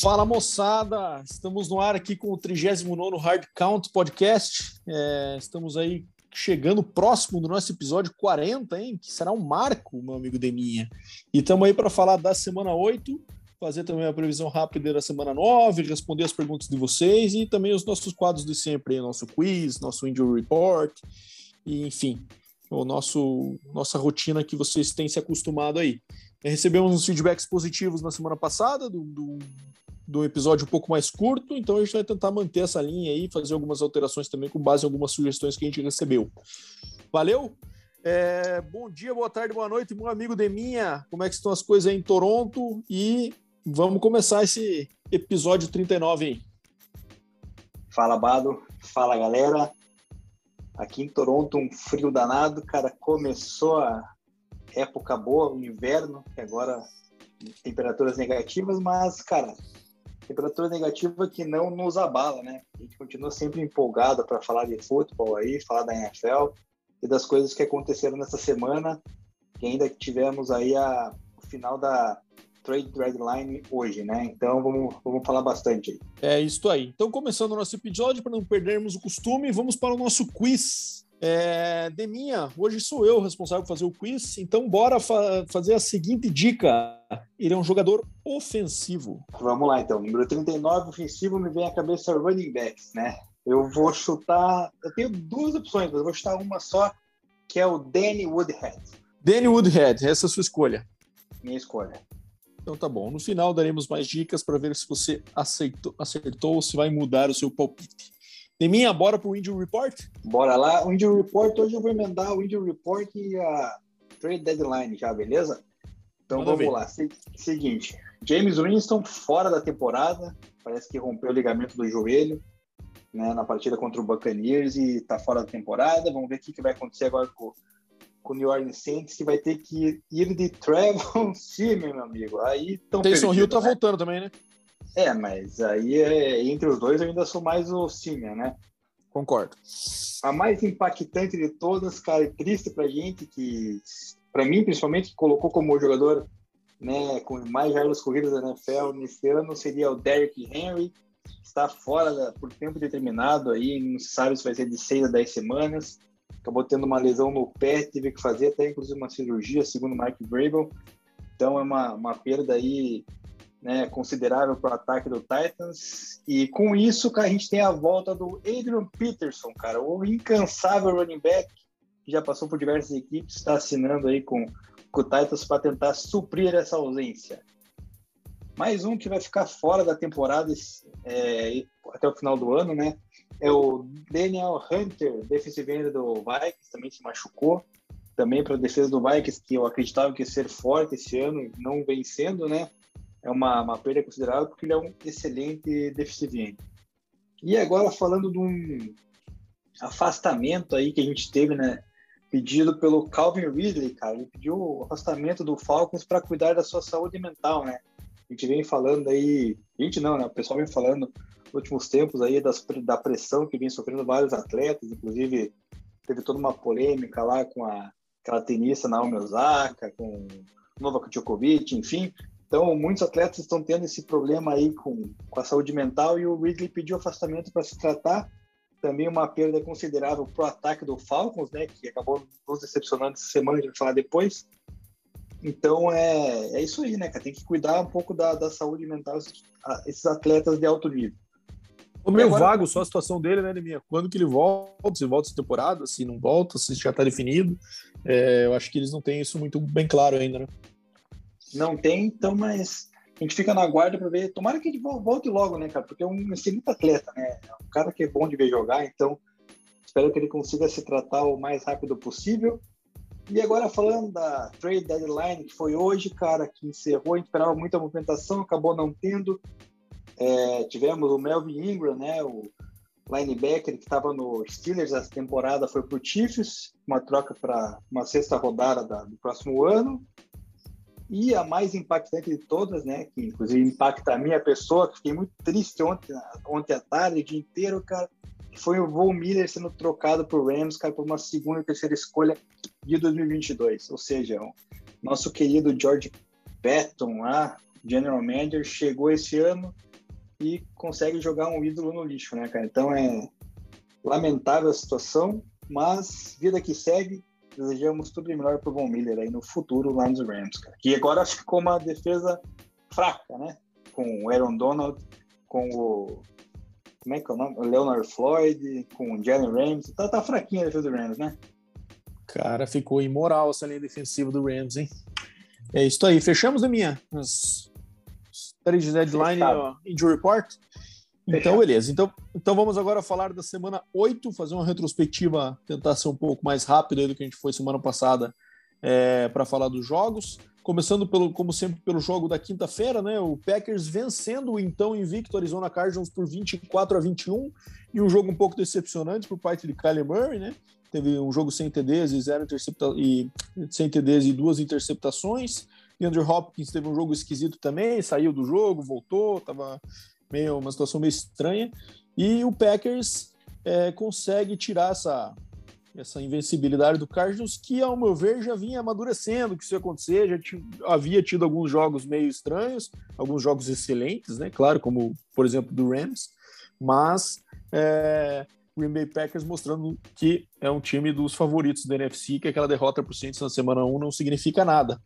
Fala, moçada! Estamos no ar aqui com o 39º Hard Count Podcast. Estamos aí chegando próximo do nosso episódio 40, hein? Que será um marco, meu amigo Deminha. E estamos aí para falar da semana 8, fazer também a previsão rápida da semana 9, responder as perguntas de vocês e também os nossos quadros de sempre, nosso quiz, nosso Injury Report, e, enfim, nossa rotina que vocês têm se acostumado aí. Recebemos uns feedbacks positivos na semana passada, do episódio um pouco mais curto, então a gente vai tentar manter essa linha aí, fazer algumas alterações também com base em algumas sugestões que a gente recebeu. Valeu? Bom dia, boa tarde, boa noite, meu amigo Deminha, como é que estão as coisas aí em Toronto? E vamos começar esse episódio 39 aí. Fala, Bado. Fala, galera. Aqui em Toronto, um frio danado, cara, começou a época boa, o inverno, que agora temperaturas negativas, mas, cara, temperatura negativa que não nos abala, né? A gente continua sempre empolgado para falar de futebol aí, falar da NFL e das coisas que aconteceram nessa semana, que ainda tivemos aí o final da Trade Deadline hoje, né? Então vamos falar bastante aí. É isso aí. Então, começando o nosso episódio, para não perdermos o costume, vamos para o nosso quiz. Deminha, hoje sou eu responsável por fazer o quiz, então bora fazer a seguinte dica. Ele é um jogador ofensivo. Vamos lá, então. Número 39, ofensivo, me vem à cabeça running backs, né? Eu vou chutar... Eu tenho duas opções, mas eu vou chutar uma só, que é o Danny Woodhead. Danny Woodhead, essa é a sua escolha? Minha escolha. Então tá bom. No final daremos mais dicas para ver se você acertou ou se vai mudar o seu palpite. Deminha, bora pro Injury Report? Bora lá. O Injury Report, hoje eu vou emendar o Injury Report e a Trade Deadline já, beleza? Então vamos lá. Seguinte, James Winston fora da temporada, parece que rompeu o ligamento do joelho, né, na partida contra o Buccaneers e tá fora da temporada. Vamos ver o que vai acontecer agora com o New Orleans Saints, que vai ter que ir de Trevor Simeon, meu amigo. Aí tão perdido, Taysom Hill tá, né? Voltando também, né? Mas aí entre os dois eu ainda sou mais o Simeon, né? Concordo. A mais impactante de todas, cara, e triste pra gente, que pra mim, principalmente, que colocou como jogador, né, com mais jardas corridas da NFL nesse ano, seria o Derrick Henry, que está fora por tempo determinado aí, não se sabe se vai ser de 6 a 10 semanas. Acabou tendo uma lesão no pé, teve que fazer até inclusive uma cirurgia, segundo Mike Vrabel. Então é uma perda aí, né, considerável para o ataque do Titans. E com isso, cara, a gente tem a volta do Adrian Peterson, cara, o incansável running back, que já passou por diversas equipes, está assinando aí com o Titans para tentar suprir essa ausência. Mais um que vai ficar fora da temporada até o final do ano, né? É o Daniel Hunter, defensive end do Vikings, também se machucou. Também para a defesa do Vikings, que eu acreditava que ia ser forte esse ano, não vem sendo, né? É uma perda considerável, porque ele é um excelente defensive end. E agora, falando de um afastamento aí que a gente teve, né? Pedido pelo Calvin Ridley, cara. Ele pediu o afastamento do Falcons para cuidar da sua saúde mental, né? A gente vem falando aí... A gente não, né? O pessoal vem falando... últimos tempos aí da pressão que vem sofrendo vários atletas, inclusive teve toda uma polêmica lá com aquela tenista Naomi Osaka, com Novak Djokovic, enfim. Então, muitos atletas estão tendo esse problema aí com a saúde mental, e o Ridley pediu afastamento para se tratar. Também uma perda considerável para o ataque do Falcons, né, que acabou nos decepcionando essa semana, a gente vai falar depois. Então, é isso aí, né, cara? Tem que cuidar um pouco da saúde mental, esses atletas de alto nível. O meio agora... vago só a situação dele, né, Deminha? Quando que ele volta? Se volta essa temporada, se não volta, se já está definido. Eu acho que eles não têm isso muito bem claro ainda, né? Não tem, então, mas a gente fica na guarda para ver. Tomara que ele volte logo, né, cara? Porque é um excelente atleta, né? É um cara que é bom de ver jogar, então espero que ele consiga se tratar o mais rápido possível. E agora, falando da Trade Deadline, que foi hoje, cara, que encerrou, a gente esperava muita movimentação, acabou não tendo. Tivemos o Melvin Ingram, né, o linebacker que estava no Steelers essa temporada, foi para o Chiefs, uma troca para uma 6ª rodada do próximo ano. E a mais impactante de todas, né, que inclusive impacta a minha pessoa, que fiquei muito triste ontem à tarde, o dia inteiro, cara, que foi o Von Miller sendo trocado para o Rams, cara, por uma 2ª e 3ª escolha de 2022. Ou seja, o nosso querido George Patton, general manager, chegou esse ano e consegue jogar um ídolo no lixo, né, cara? Então é lamentável a situação, mas vida que segue, desejamos tudo de melhor pro Von Miller aí no futuro lá nos Rams, cara. Que agora ficou uma defesa fraca, né? Com o Aaron Donald, com o... Como é que é o nome? O Leonard Floyd, com o Jalen Ramsey. Tá fraquinha a defesa do Rams, né? Cara, ficou imoral essa linha defensiva do Rams, hein? É isso aí. Fechamos, Deminha? As três deadline, injury report. Então, beleza. Então vamos agora falar da semana 8, fazer uma retrospectiva, tentar ser um pouco mais rápido aí do que a gente foi semana passada, para falar dos jogos. Começando, como sempre, pelo jogo da quinta-feira, né? O Packers vencendo o então invicto Arizona Cardinals por 24-21, e um jogo um pouco decepcionante por parte de Kyler Murray, né? Teve um jogo sem TDs e 2 interceptações, e Andrew Hopkins teve um jogo esquisito também, saiu do jogo, voltou, tava uma situação meio estranha, e o Packers consegue tirar essa invencibilidade do Cardinals, que ao meu ver já vinha amadurecendo, que isso ia acontecer, havia tido alguns jogos meio estranhos, alguns jogos excelentes, né, claro, como por exemplo do Rams, mas o Green Bay Packers mostrando que é um time dos favoritos da NFC, que aquela derrota por Saints na semana 1 não significa nada.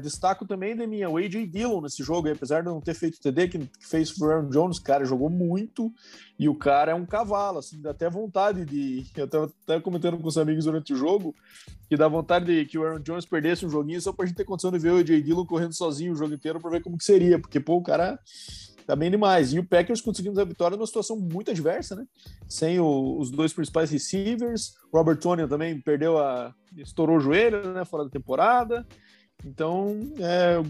Destaco também, Deminha, o A.J. Dillon nesse jogo, apesar de não ter feito TD, que fez o Aaron Jones, cara, jogou muito, e o cara é um cavalo, assim, dá até vontade de... Eu estava até comentando com os amigos durante o jogo, que dá vontade de que o Aaron Jones perdesse um joguinho só pra gente ter condição de ver o A.J. Dillon correndo sozinho o jogo inteiro pra ver como que seria, porque, pô, o cara... Tá bem demais. E o Packers conseguindo a vitória numa situação muito adversa, né? Sem os dois principais receivers. Robert Tonyan também estourou o joelho, né? Fora da temporada. Então,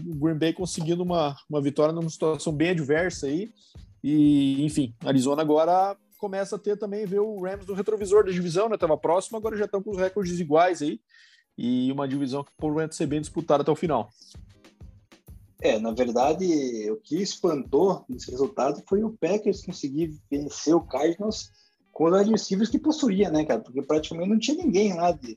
o Green Bay conseguindo uma vitória numa situação bem adversa aí. E, enfim, Arizona agora começa a ver o Rams no retrovisor da divisão, né? Tava próximo, agora já estão com os recordes iguais aí. E uma divisão que promete ser bem disputada até o final. Na verdade, o que espantou nesse resultado foi o Packers conseguir vencer o Cardinals com os adversários que possuía, né, cara? Porque praticamente não tinha ninguém lá de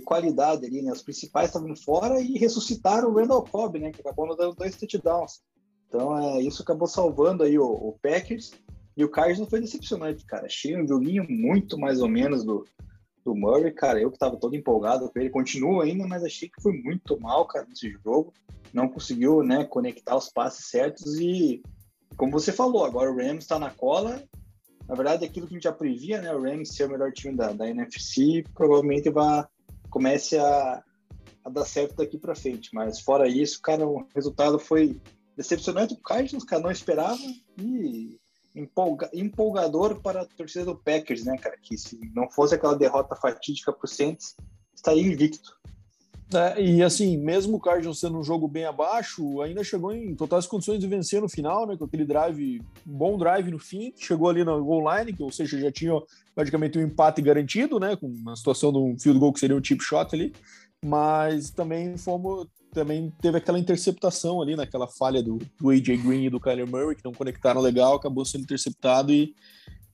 qualidade ali, né? Os principais estavam fora e ressuscitaram o Randall Cobb, né? Que acabou dando 2 touchdowns. Então, isso acabou salvando aí o Packers. E o Cardinals foi decepcionante, cara. Achei um joguinho muito mais ou menos do Murray, cara. Eu que tava todo empolgado com ele. Continua ainda, mas achei que foi muito mal, cara, nesse jogo. Não conseguiu, né, conectar os passes certos e, como você falou, agora o Rams está na cola. Na verdade, aquilo que a gente já previa, né, o Rams ser o melhor time da NFC, provavelmente comece a dar certo daqui para frente. Mas fora isso, cara, o resultado foi decepcionante para o Cardinals, cara, não esperava, e empolgador para a torcida do Packers, né, cara, que se não fosse aquela derrota fatídica para o Saints, estaria invicto. E assim, mesmo o Cardinals sendo um jogo bem abaixo, ainda chegou em totais condições de vencer no final, né, com aquele drive, um bom drive no fim, chegou ali na goal line, que, ou seja, já tinha praticamente um empate garantido, né, com uma situação de um field goal que seria um chip shot ali, mas também teve aquela interceptação ali, naquela falha do AJ Green e do Kyler Murray, que não conectaram legal, acabou sendo interceptado e,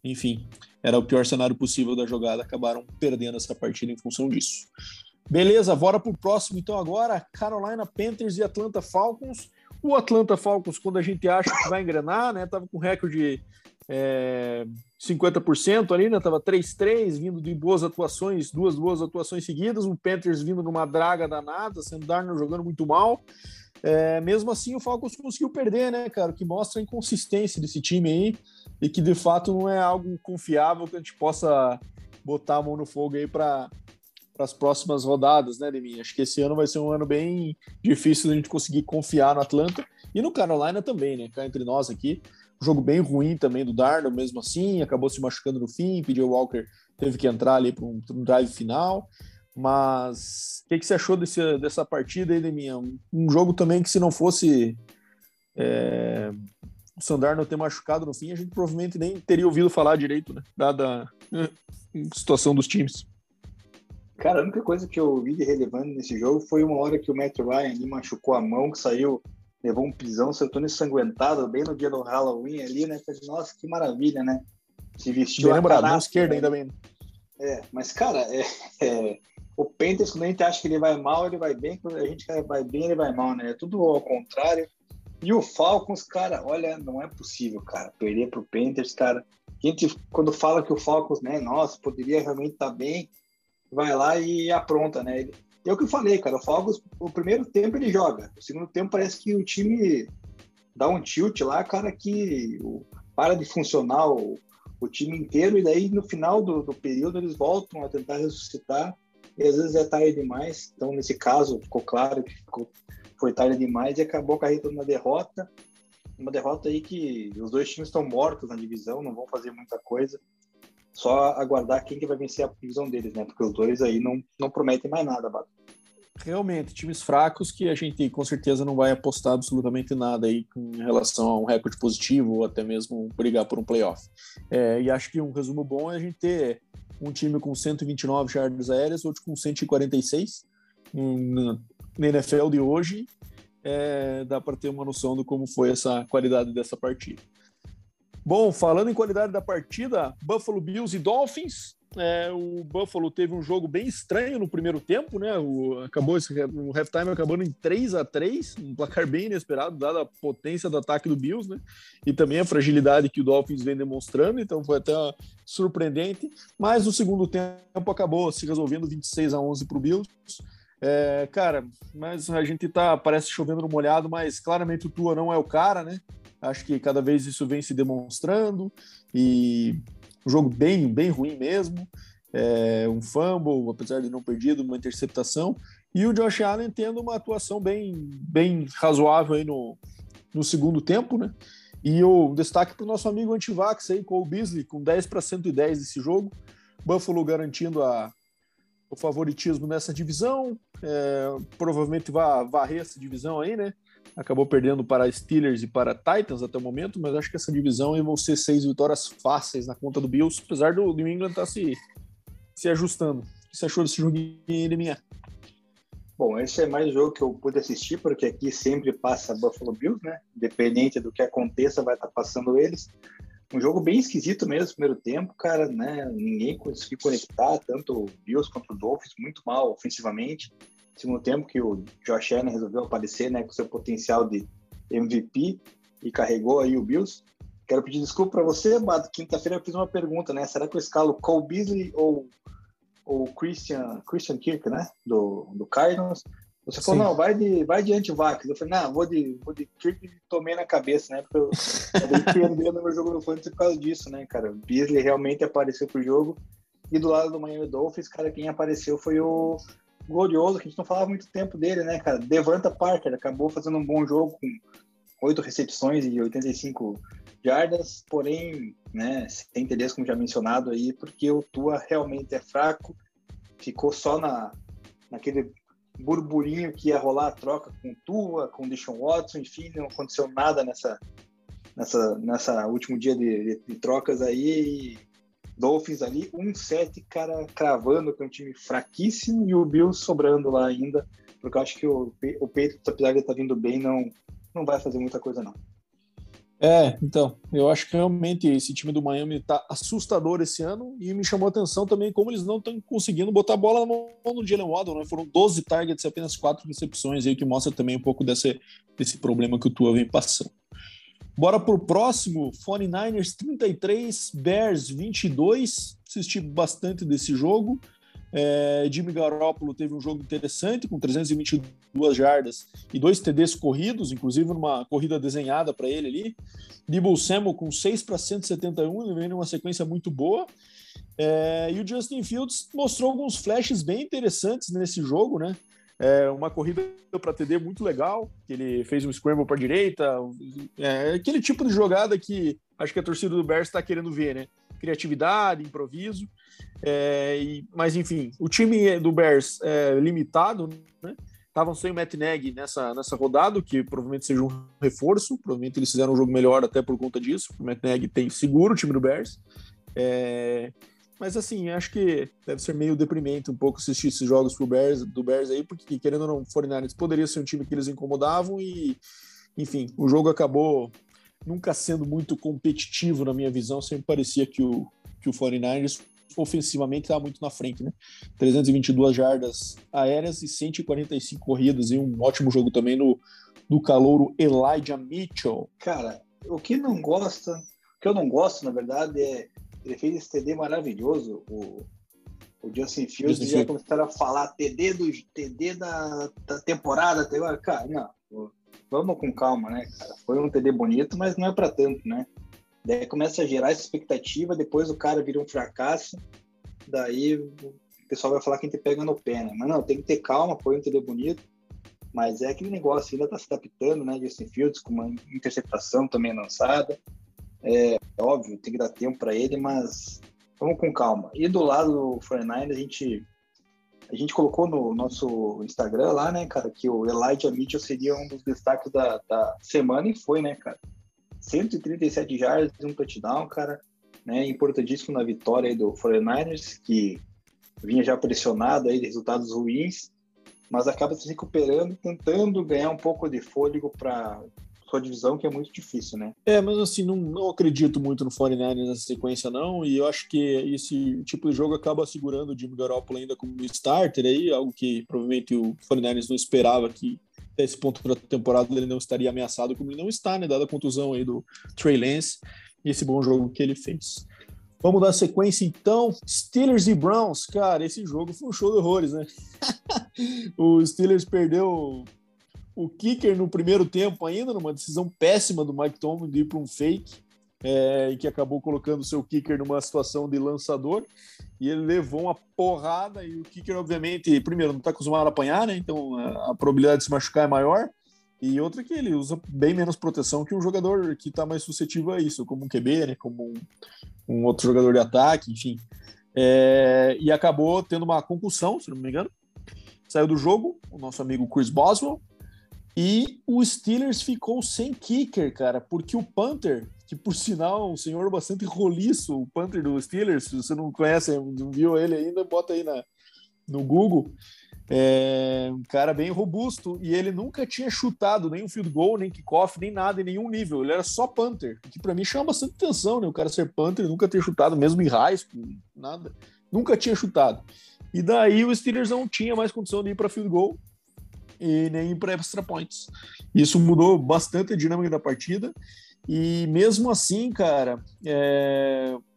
enfim, era o pior cenário possível da jogada, acabaram perdendo essa partida em função disso. Beleza, bora pro próximo então agora, Carolina Panthers e Atlanta Falcons. O Atlanta Falcons, quando a gente acha que vai engrenar, né, tava com recorde 50% ali, né, tava 3-3, vindo de boas atuações, duas boas atuações seguidas, o Panthers vindo numa draga danada, sendo Darnold jogando muito mal. Mesmo assim, o Falcons conseguiu perder, né, cara, o que mostra a inconsistência desse time aí, e que de fato não é algo confiável que a gente possa botar a mão no fogo aí para as próximas rodadas, né, Deminha? Acho que esse ano vai ser um ano bem difícil de a gente conseguir confiar no Atlanta e no Carolina também, né? Cá entre nós aqui, um jogo bem ruim também do Darnold, mesmo assim, acabou se machucando no fim, P.J. Walker teve que entrar ali para um drive final, mas o que você achou dessa partida aí, Deminha? Um jogo também que, se não fosse o Sam Darnold ter machucado no fim, a gente provavelmente nem teria ouvido falar direito, né? Dada a situação dos times. Cara, a única coisa que eu vi de relevante nesse jogo foi uma hora que o Matt Ryan ali machucou a mão, que saiu, levou um pisão, saiu todo ensanguentado, bem no dia do Halloween ali, né? Falei, nossa, que maravilha, né? Se vestiu a mão esquerda ainda bem. Mas, cara, O Panthers, quando a gente acha que ele vai mal, ele vai bem. Quando a gente vai bem, ele vai mal, né? É tudo ao contrário. E o Falcons, cara, olha, não é possível, cara. Perder pro Panthers, cara. A gente, quando fala que o Falcons, né, nossa, poderia realmente estar bem, vai lá e apronta, né? É o que eu falei, cara. O Falcons, o primeiro tempo ele joga. O segundo tempo parece que o time dá um tilt lá, cara, que para de funcionar o time inteiro. E daí, no final do período, eles voltam a tentar ressuscitar. E às vezes é tarde demais. Então, nesse caso, ficou claro que foi tarde demais e acabou caindo na derrota. Uma derrota aí que os dois times estão mortos na divisão, não vão fazer muita coisa. Só aguardar quem que vai vencer a divisão deles, né? Porque os dois aí não prometem mais nada, Bato. Realmente, times fracos que a gente com certeza não vai apostar absolutamente nada aí em relação a um recorde positivo ou até mesmo brigar por um playoff. E acho que um resumo bom é a gente ter um time com 129 jardas aéreas, outro com 146 na NFL de hoje. Dá para ter uma noção de como foi essa qualidade dessa partida. Bom, falando em qualidade da partida, Buffalo Bills e Dolphins. O Buffalo teve um jogo bem estranho no primeiro tempo, né? O halftime acabou em 3-3, um placar bem inesperado, dada a potência do ataque do Bills, né? E também a fragilidade que o Dolphins vem demonstrando, então foi até surpreendente. Mas o segundo tempo acabou se resolvendo 26-11 para o Bills. Cara, mas a gente parece chovendo no molhado, mas claramente o Tua não é o cara, né? Acho que cada vez isso vem se demonstrando e... um jogo bem, bem ruim mesmo, um fumble, apesar de não perdido, uma interceptação, e o Josh Allen tendo uma atuação bem, bem razoável aí no segundo tempo, né? E o destaque para o nosso amigo antivax aí, Cole Beasley, com 10-110 desse jogo, Buffalo garantindo o favoritismo nessa divisão, provavelmente vai varrer essa divisão aí, né? Acabou perdendo para Steelers e para Titans até o momento, mas acho que essa divisão aí vão ser 6 vitórias fáceis na conta do Bills, apesar do New England estar se ajustando. O que você achou desse joguinho, Deminha? Bom, esse é mais um jogo que eu pude assistir, porque aqui sempre passa Buffalo Bills, né? Independente do que aconteça, vai estar passando eles. Um jogo bem esquisito mesmo, primeiro tempo, cara, né? Ninguém conseguiu conectar, tanto o Bills quanto o Dolphins, muito mal ofensivamente. Segundo tempo que o Josh Allen resolveu aparecer, né, com seu potencial de MVP e carregou aí o Bills. Quero pedir desculpa para você, Bato. Quinta-feira eu fiz uma pergunta, né? Será que eu escalo Cole Beasley ou Christian Kirk, né? Do Cardinals? Você falou, não, vai de anti-vax. Eu falei, não, vou de Kirk e tomei na cabeça, né? Porque eu perdi no meu jogo no fantasy por causa disso, né, cara? O Beasley realmente apareceu pro jogo. E do lado do Miami Dolphins, cara, quem apareceu foi o glorioso, que a gente não falava muito tempo dele, né, cara? Devonta Parker acabou fazendo um bom jogo com 8 recepções e 85 jardas, porém, né, sem interesse, como já mencionado aí, porque o Tua realmente é fraco, ficou só naquele burburinho que ia rolar a troca com o Tua, com o Deshaun Watson, enfim, não aconteceu nada nessa último dia de trocas aí, e Dolphins ali, 1-7, cara, cravando, que é um time fraquíssimo, e o Bills sobrando lá ainda, porque eu acho que o Peito, apesar de estar vindo bem, não vai fazer muita coisa, não. Então, eu acho que realmente esse time do Miami tá assustador esse ano, e me chamou a atenção também como eles não estão conseguindo botar a bola na mão do Jalen Waddle, né? Foram 12 targets e apenas 4 recepções, aí que mostra também um pouco desse problema que o Tua vem passando. Bora pro próximo, 49ers 33, Bears 22, assisti bastante desse jogo, Jimmy Garoppolo teve um jogo interessante, com 322 jardas e 2 TDs corridos, inclusive numa corrida desenhada para ele ali, Deebo Samuel com 6-171, ele vem numa sequência muito boa, e o Justin Fields mostrou alguns flashes bem interessantes nesse jogo, né? Uma corrida para TD muito legal, que ele fez um scramble para a direita, aquele tipo de jogada que acho que a torcida do Bears está querendo ver, né? Criatividade, improviso, mas enfim, o time do Bears é limitado, né? Estavam sem o Matt Nagy nessa rodada, que provavelmente seja um reforço, provavelmente eles fizeram um jogo melhor até por conta disso, o Matt Nagy tem seguro o time do Bears, mas assim, acho que deve ser meio deprimente um pouco assistir esses jogos do Bears aí, porque querendo ou não, o 49ers poderia ser um time que eles incomodavam e, enfim, o jogo acabou nunca sendo muito competitivo na minha visão, sempre parecia que o 49ers ofensivamente está muito na frente, né? 322 jardas aéreas e 145 corridas, e um ótimo jogo também do calouro Elijah Mitchell. Cara, o que eu não gosto, na verdade, é ele fez esse TD maravilhoso, o Justin Fields, e já começaram a falar TD da temporada até agora. Cara, não, vamos com calma, né, cara? Foi um TD bonito, mas não é pra tanto, né? Daí começa a gerar essa expectativa, depois o cara vira um fracasso, daí o pessoal vai falar que a gente pega no pé, né? Mas não, tem que ter calma, foi um TD bonito, mas é aquele negócio, ainda tá se adaptando, né, Justin Fields, com uma interceptação também lançada. É óbvio, tem que dar tempo pra ele, mas vamos com calma. E do lado do 49ers, a gente colocou no nosso Instagram lá, né, cara, que o Elijah Mitchell seria um dos destaques da semana, e foi, né, cara? 137 yards, um touchdown, cara, né, importantíssimo na vitória aí do 49ers, que vinha já pressionado aí de resultados ruins, mas acaba se recuperando, tentando ganhar um pouco de fôlego para sua divisão, que é muito difícil, né? É, mas assim, não acredito muito no 49ers nessa sequência, não, e eu acho que esse tipo de jogo acaba segurando o Jimmy Garoppolo ainda como starter aí, algo que provavelmente o 49ers não esperava, que até esse ponto da temporada ele não estaria ameaçado como ele não está, né, dada a contusão aí do Trey Lance e esse bom jogo que ele fez. Vamos dar sequência, então. Steelers e Browns, cara, esse jogo foi um show de horrores, né? O Steelers perdeu o kicker no primeiro tempo ainda, numa decisão péssima do Mike Tomlin de ir para um fake, e que acabou colocando o seu kicker numa situação de lançador, e ele levou uma porrada, e o kicker, obviamente, primeiro, não está acostumado a apanhar, né? Então a probabilidade de se machucar é maior, e outra que ele usa bem menos proteção que um jogador que está mais suscetível a isso, como um QB, né? Como um outro jogador de ataque, enfim. E acabou tendo uma concussão, se não me engano, saiu do jogo, o nosso amigo Chris Boswell, e o Steelers ficou sem kicker, cara, porque o Panther, que por sinal é um senhor bastante roliço, o Panther do Steelers, se você não conhece, não viu ele ainda, bota aí no Google, é um cara bem robusto, e ele nunca tinha chutado nenhum field goal, nem kickoff, nem nada, em nenhum nível, ele era só Panther, que pra mim chama bastante atenção, né, o cara ser Panther, nunca ter chutado, mesmo em high school, nada, nunca tinha chutado, e daí o Steelers não tinha mais condição de ir pra field goal, e nem para extra points. Isso mudou bastante a dinâmica da partida, e mesmo assim, cara,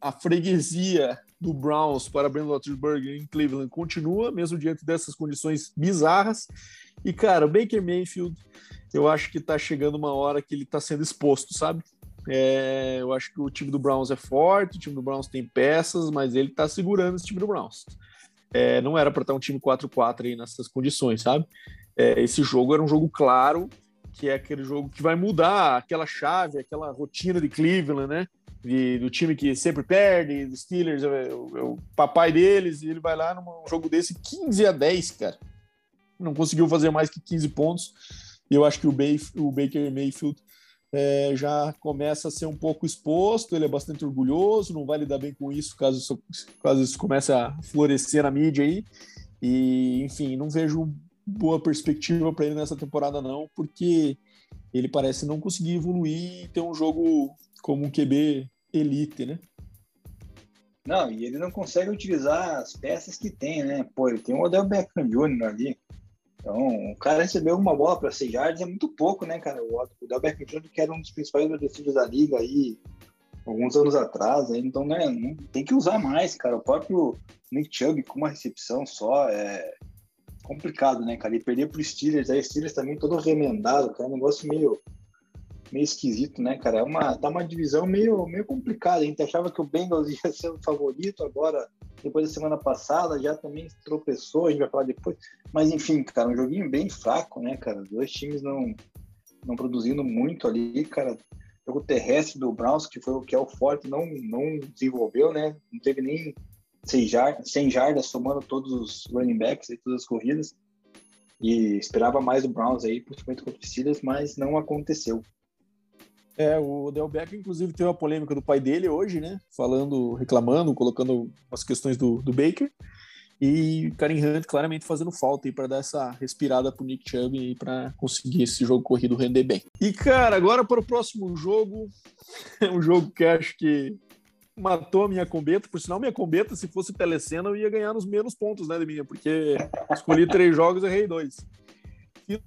a freguesia do Browns para Brandon Roethlisberger em Cleveland continua, mesmo diante dessas condições bizarras, e cara, o Baker Mayfield, eu acho que tá chegando uma hora que ele tá sendo exposto, sabe? Eu acho que o time do Browns é forte, o time do Browns tem peças, mas ele tá segurando esse time do Browns. Não era para estar um time 4-4 aí nessas condições, sabe? Esse jogo era um jogo claro, que é aquele jogo que vai mudar aquela chave, aquela rotina de Cleveland, né? Do time que sempre perde, dos Steelers, o papai deles, e ele vai lá num jogo desse 15-10, cara. Não conseguiu fazer mais que 15 pontos. E eu acho que o Baker Mayfield já começa a ser um pouco exposto, ele é bastante orgulhoso, não vai lidar bem com isso caso isso comece a florescer na mídia aí. E, enfim, não vejo boa perspectiva para ele nessa temporada, não, porque ele parece não conseguir evoluir e ter um jogo como um QB elite, né? Não, e ele não consegue utilizar as peças que tem, né? Pô, ele tem o Odell Beckham Jr. ali, então o cara recebeu uma bola para 6 yards é muito pouco, né, cara? O Odell Beckham Jr., que era um dos principais adversários da liga aí alguns anos atrás, aí, então, né, não tem que usar mais, cara. O próprio Nick Chubb com uma recepção só é complicado, né, cara? E perder pro Steelers, aí o Steelers também todo remendado, cara, é um negócio meio esquisito, né, cara? Tá uma divisão meio complicada. A gente achava que o Bengals ia ser o favorito, agora, depois da semana passada, já também tropeçou, a gente vai falar depois. Mas, enfim, cara, um joguinho bem fraco, né, cara? Os dois times não produzindo muito ali, cara. O jogo terrestre do Browns, que foi o que é o forte, não desenvolveu, né? Não teve nem 100 jardas, somando todos os running backs e todas as corridas, e esperava mais do Browns aí, principalmente contra os Steelers, mas não aconteceu. O Odell Beckham, inclusive, teve a polêmica do pai dele hoje, né, reclamando, colocando as questões do Baker, e o Karen Hunt claramente fazendo falta aí para dar essa respirada pro Nick Chubb e para conseguir esse jogo corrido render bem. E, cara, agora para o próximo jogo, é um jogo que acho que matou a minha combeta. Por sinal, minha combeta, se fosse telecena, eu ia ganhar nos menos pontos, né, Deminha? Porque escolhi 3 jogos e errei 2.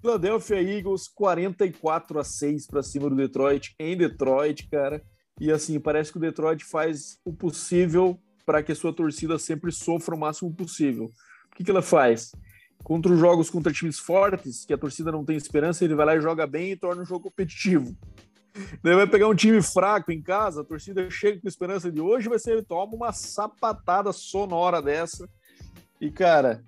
Philadelphia Eagles, 44-6 para cima do Detroit, em Detroit, cara. E assim, parece que o Detroit faz o possível para que a sua torcida sempre sofra o máximo possível. O que ela faz? Contra os jogos contra times fortes, que a torcida não tem esperança, ele vai lá e joga bem e torna um jogo competitivo. Daí vai pegar um time fraco em casa, a torcida chega com esperança de hoje, vai ser, ele toma uma sapatada sonora dessa. E, cara,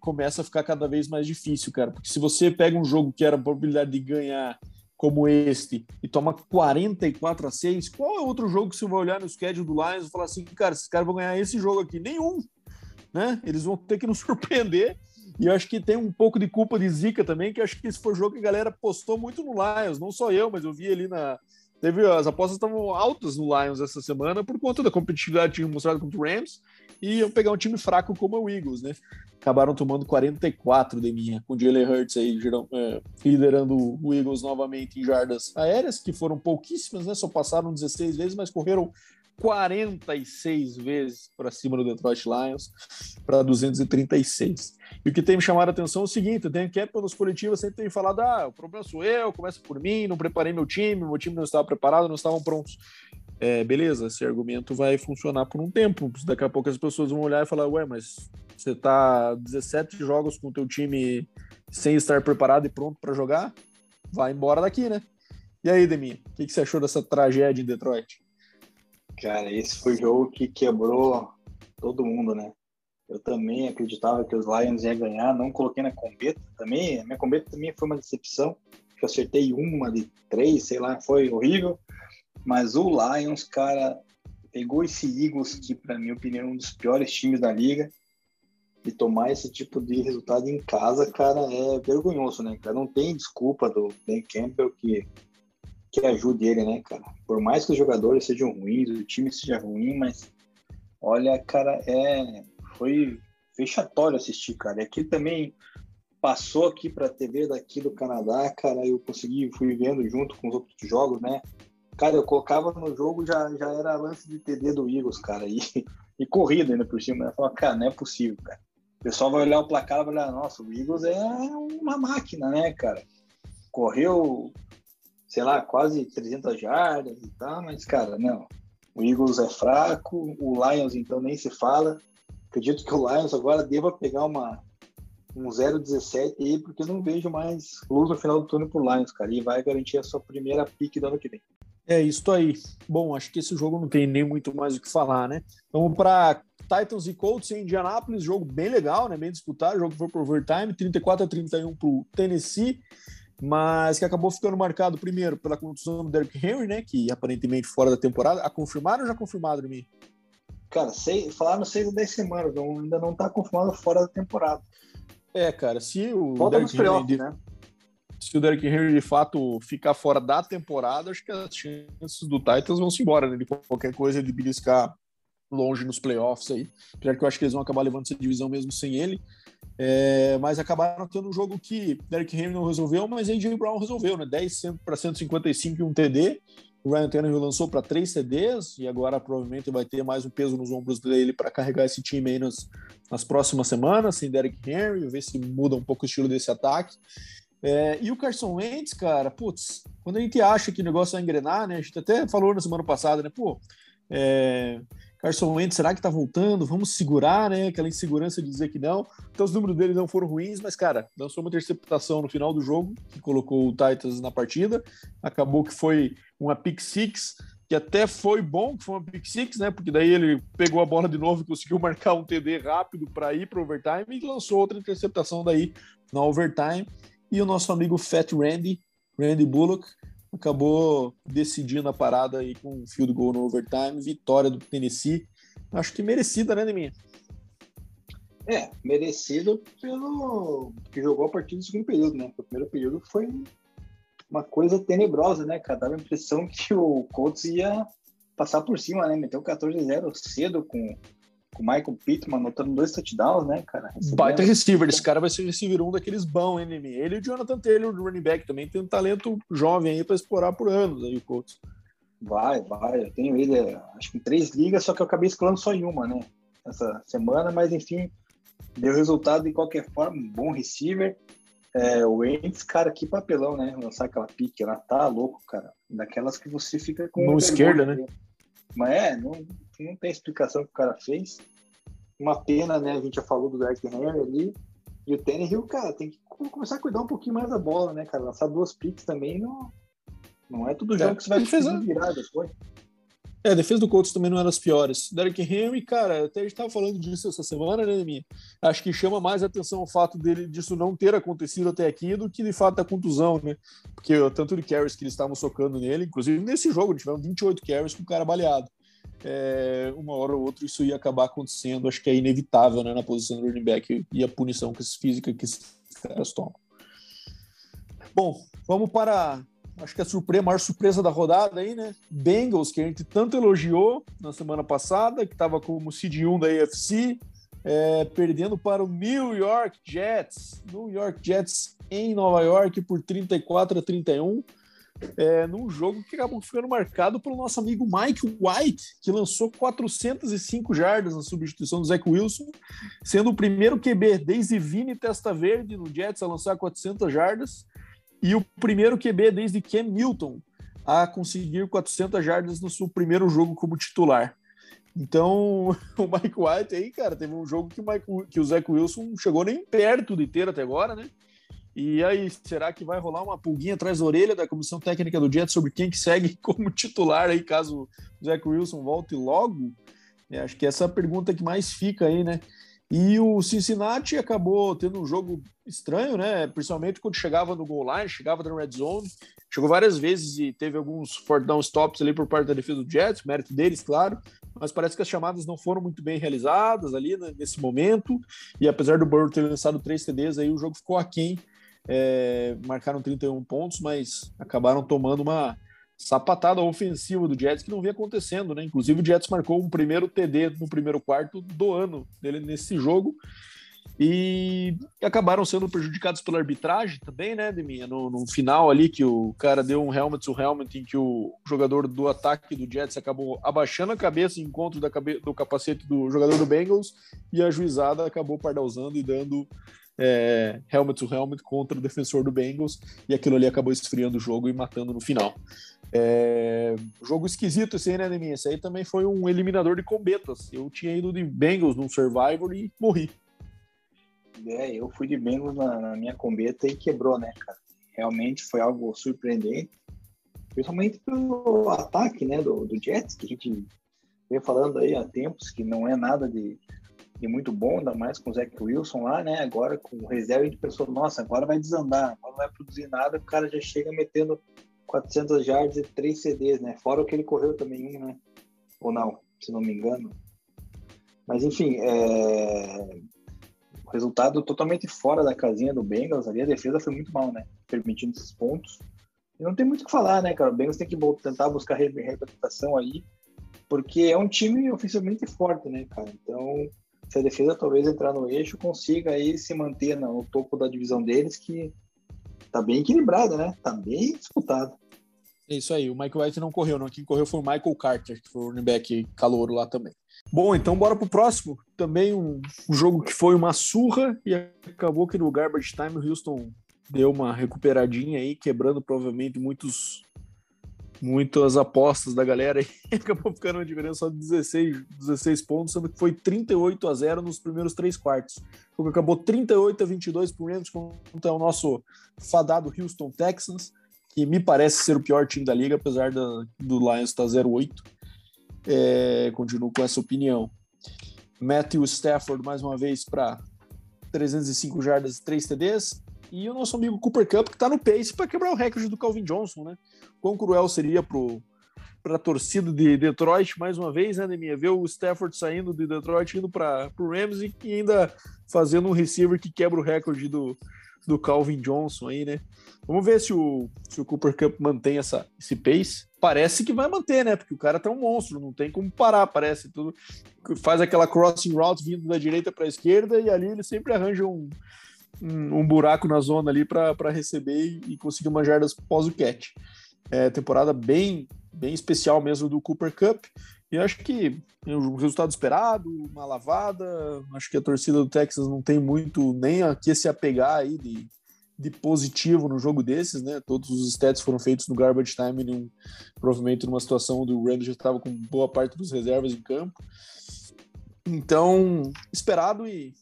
começa a ficar cada vez mais difícil, cara. Porque se você pega um jogo que era a probabilidade de ganhar como este e toma 44-6, qual é outro jogo que você vai olhar no schedule do Lions e falar assim, cara, esses caras vão ganhar esse jogo aqui? Nenhum, né? Eles vão ter que nos surpreender. E eu acho que tem um pouco de culpa de zica também, que eu acho que esse foi o jogo que a galera postou muito no Lions, não só eu, mas eu vi ali na... Teve, as apostas estavam altas no Lions essa semana por conta da competitividade que tinha mostrado contra o Rams, e eu pegar um time fraco como é o Eagles, né? Acabaram tomando 44 de minha, com o Jalen Hurts aí liderando o Eagles novamente em jardas aéreas, que foram pouquíssimas, né? Só passaram 16 vezes, mas correram 46 vezes para cima do Detroit Lions, para 236. E o que tem me chamado a atenção é o seguinte: eu tenho que, pelas coletivas, sempre tenho falado, o problema sou eu, começa por mim, não preparei meu time não estava preparado, não estavam prontos. Beleza, esse argumento vai funcionar por um tempo, daqui a pouco as pessoas vão olhar e falar, ué, mas você tá 17 jogos com o teu time sem estar preparado e pronto para jogar? Vai embora daqui, né? E aí, Deminha, o que você achou dessa tragédia em Detroit? Cara, esse foi o jogo que quebrou todo mundo, né? Eu também acreditava que os Lions iam ganhar, não coloquei na combeta também. A minha combeta também foi uma decepção, que eu acertei 1 de 3, sei lá, foi horrível. Mas o Lions, cara, pegou esse Eagles, que pra minha opinião é um dos piores times da liga, e tomar esse tipo de resultado em casa, cara, é vergonhoso, né, cara? Não tem desculpa do Dan Campbell que ajude ele, né, cara? Por mais que os jogadores sejam ruins, o time seja ruim, mas olha, cara, foi vexatório assistir, cara. E aqui também passou aqui pra TV daqui do Canadá, cara, eu fui vendo junto com os outros jogos, né? Cara, eu colocava no jogo, já era lance de TD do Eagles, cara, e corrida ainda por cima, né? Eu falava, cara, não é possível, cara. O pessoal vai olhar o placar e vai olhar, nossa, o Eagles é uma máquina, né, cara? Correu, sei lá, quase 300 jardas e tal, mas, cara, não. O Eagles é fraco, o Lions, então, nem se fala. Acredito que o Lions agora deva pegar um 0-17 aí, porque eu não vejo mais luz no final do turno pro Lions, cara, e vai garantir a sua primeira pick do ano que vem. É isso aí. Bom, acho que esse jogo não tem nem muito mais o que falar, né? Vamos para Titans e Colts em Indianapolis, jogo bem legal, né? Bem disputado, jogo que foi pro overtime, 34-31 pro Tennessee, mas que acabou ficando marcado primeiro pela contusão do Derrick Henry, né? Que aparentemente fora da temporada. Confirmaram ou já confirmaram, Demi? Cara, falaram 6 a 10 semanas, ainda não tá confirmado fora da temporada. Cara, se o Derrick Henry... né? Se o Derrick Henry, de fato, ficar fora da temporada, acho que as chances do Titans vão-se embora, né? De qualquer coisa, ele beliscar longe nos playoffs aí. Apesar que eu acho que eles vão acabar levando essa divisão mesmo sem ele. Mas acabaram tendo um jogo que Derrick Henry não resolveu, mas AJ Brown resolveu, né? 10 para 155 e um TD. O Ryan Tannehill lançou para 3 TDs e agora provavelmente vai ter mais um peso nos ombros dele para carregar esse time aí nas próximas semanas, sem Derrick Henry, ver se muda um pouco o estilo desse ataque. E o Carson Wentz, cara, putz, quando a gente acha que o negócio vai engrenar, né, a gente até falou na semana passada, né, Carson Wentz, será que tá voltando? Vamos segurar, né, aquela insegurança de dizer que não, então os números dele não foram ruins, mas, cara, lançou uma interceptação no final do jogo, que colocou o Titans na partida, acabou que foi uma pick six, que até foi bom que foi uma pick six, né, porque daí ele pegou a bola de novo e conseguiu marcar um TD rápido para ir para o overtime e lançou outra interceptação daí na overtime. E o nosso amigo Fat Randy Bullock, acabou decidindo a parada aí com um field goal no overtime. Vitória do Tennessee. Acho que merecida, né, Deminha? Merecido pelo que jogou a partir do segundo período, né? O primeiro período foi uma coisa tenebrosa, né, cara? Dava a impressão que o Colts ia passar por cima, né? Meteu 14-0 cedo com o Michael Pittman anotando 2 touchdowns, né, cara? Baita receiver, esse cara vai ser receiver um daqueles bons, hein? Ele e o Jonathan Taylor, do running back, também tem um talento jovem aí pra explorar por anos aí, o Colts. Vai. Eu tenho ele, acho que em 3 ligas, só que eu acabei escalando só em uma, né? Essa semana, mas enfim, deu resultado de qualquer forma. Um bom receiver. É, o Wentz, cara, que papelão, né? Lançar aquela pique, ela tá louco, cara. Daquelas que você fica com... Mão esquerda, né? Mas não tem explicação que o cara fez. Uma pena, né? A gente já falou do Derrick Henry ali. E o Tannehill, cara, tem que começar a cuidar um pouquinho mais da bola, né, cara? Lançar 2 picks também não é todo jogo que você vai virar depois. A defesa do Colts também não era as piores. Derrick Henry, cara, até a gente tava falando disso essa semana, né, Deminha? Acho que chama mais atenção o fato disso não ter acontecido até aqui do que, de fato, a contusão, né? Porque o tanto de carries que eles estavam socando nele, inclusive nesse jogo, eles tiveram 28 carries com o cara baleado. Uma hora ou outra isso ia acabar acontecendo, acho que é inevitável, né, na posição do running back e a punição física que esses caras tomam. Bom, vamos para... acho que a maior surpresa da rodada aí, né? Bengals, que a gente tanto elogiou na semana passada, que estava como seed 1 da AFC, perdendo para o New York Jets. New York Jets em Nova York por 34-31, num jogo que acabou ficando marcado pelo nosso amigo Mike White, que lançou 405 jardas na substituição do Zach Wilson, sendo o primeiro QB desde Vini Testa Verde no Jets a lançar 400 jardas, e o primeiro QB desde Cam Newton a conseguir 400 jardas no seu primeiro jogo como titular. Então, o Mike White aí, cara, teve um jogo que o Zach Wilson chegou nem perto de ter até agora, né? E aí, será que vai rolar uma pulguinha atrás da orelha da comissão técnica do Jets sobre quem que segue como titular aí, caso o Zach Wilson volte logo? Acho que essa é a pergunta que mais fica aí, né? E o Cincinnati acabou tendo um jogo estranho, né? Principalmente quando chegava no goal line, chegava na red zone, chegou várias vezes e teve alguns fourth down stops ali por parte da defesa do Jets, mérito deles, claro, mas parece que as chamadas não foram muito bem realizadas ali, né, nesse momento, e apesar do Burrow ter lançado 3 TDs, aí o jogo ficou aquém, marcaram 31 pontos, mas acabaram tomando uma sapatada ofensiva do Jets que não vinha acontecendo, né? Inclusive o Jets marcou um primeiro TD no primeiro quarto do ano dele nesse jogo e acabaram sendo prejudicados pela arbitragem também, né, Deminha? No final ali que o cara deu um helmet em que o jogador do ataque do Jets acabou abaixando a cabeça em encontro do capacete do jogador do Bengals e a juizada acabou pardalzando e dando helmet contra o defensor do Bengals, e aquilo ali acabou esfriando o jogo e matando no final. Jogo esquisito esse aí, né, Deminha? Esse aí também foi um eliminador de combetas. Eu tinha ido de Bengals num Survivor e morri. Eu fui de Bengals na minha combeta e quebrou, né, cara? Realmente foi algo surpreendente, principalmente pelo ataque, né, do Jets, que a gente vem falando aí há tempos, que não é nada de muito bom, ainda mais com o Zach Wilson lá, né? Agora com o reserva a gente pensou, nossa, agora vai desandar, agora não vai produzir nada, o cara já chega metendo 400 yards e 3 CDs, né? Fora o que ele correu também, né? Ou não, se não me engano. Mas enfim, o resultado totalmente fora da casinha do Bengals ali, a defesa foi muito mal, né? Permitindo esses pontos. E não tem muito o que falar, né, cara? O Bengals tem que tentar buscar reabilitação aí, porque é um time oficialmente forte, né, cara? Então, se a defesa talvez entrar no eixo, consiga aí se manter no topo da divisão deles, que tá bem equilibrada, né? Tá bem disputada. É isso aí, o Mike White não correu, não. Quem correu foi o Michael Carter, que foi o running back calouro lá também. Bom, então bora pro próximo. Também um jogo que foi uma surra e acabou que no garbage time o Houston deu uma recuperadinha aí, quebrando provavelmente muitas apostas da galera e acabou ficando uma diferença só de 16 pontos, sendo que foi 38-0 nos primeiros 3 quartos. O jogo acabou 38-22 pro Rams contra o nosso fadado Houston Texans, que me parece ser o pior time da liga, apesar do Lions estar 0-8. Continuo com essa opinião. Matthew Stafford, mais uma vez, para 305 jardas e 3 TDs. E o nosso amigo Cooper Kupp, que está no pace para quebrar o recorde do Calvin Johnson, né? Quão cruel seria para a torcida de Detroit, mais uma vez, né, Deminha? Ver o Stafford saindo de Detroit, indo para o Rams e ainda fazendo um receiver que quebra o recorde do Calvin Johnson aí, né? Vamos ver se o Cooper Kupp mantém esse pace. Parece que vai manter, né? Porque o cara tá um monstro, não tem como parar, parece. Tudo, faz aquela crossing route vindo da direita para a esquerda e ali ele sempre arranja um buraco na zona ali para receber e conseguir umas jardas pós o catch. Temporada bem bem especial mesmo do Cooper Kupp. E acho que o resultado esperado, uma lavada, acho que a torcida do Texas não tem muito nem a que se apegar aí de positivo no jogo desses, né? Todos os stats foram feitos no garbage time, provavelmente numa situação onde o Rams já estava com boa parte dos reservas em campo. Então, esperado, e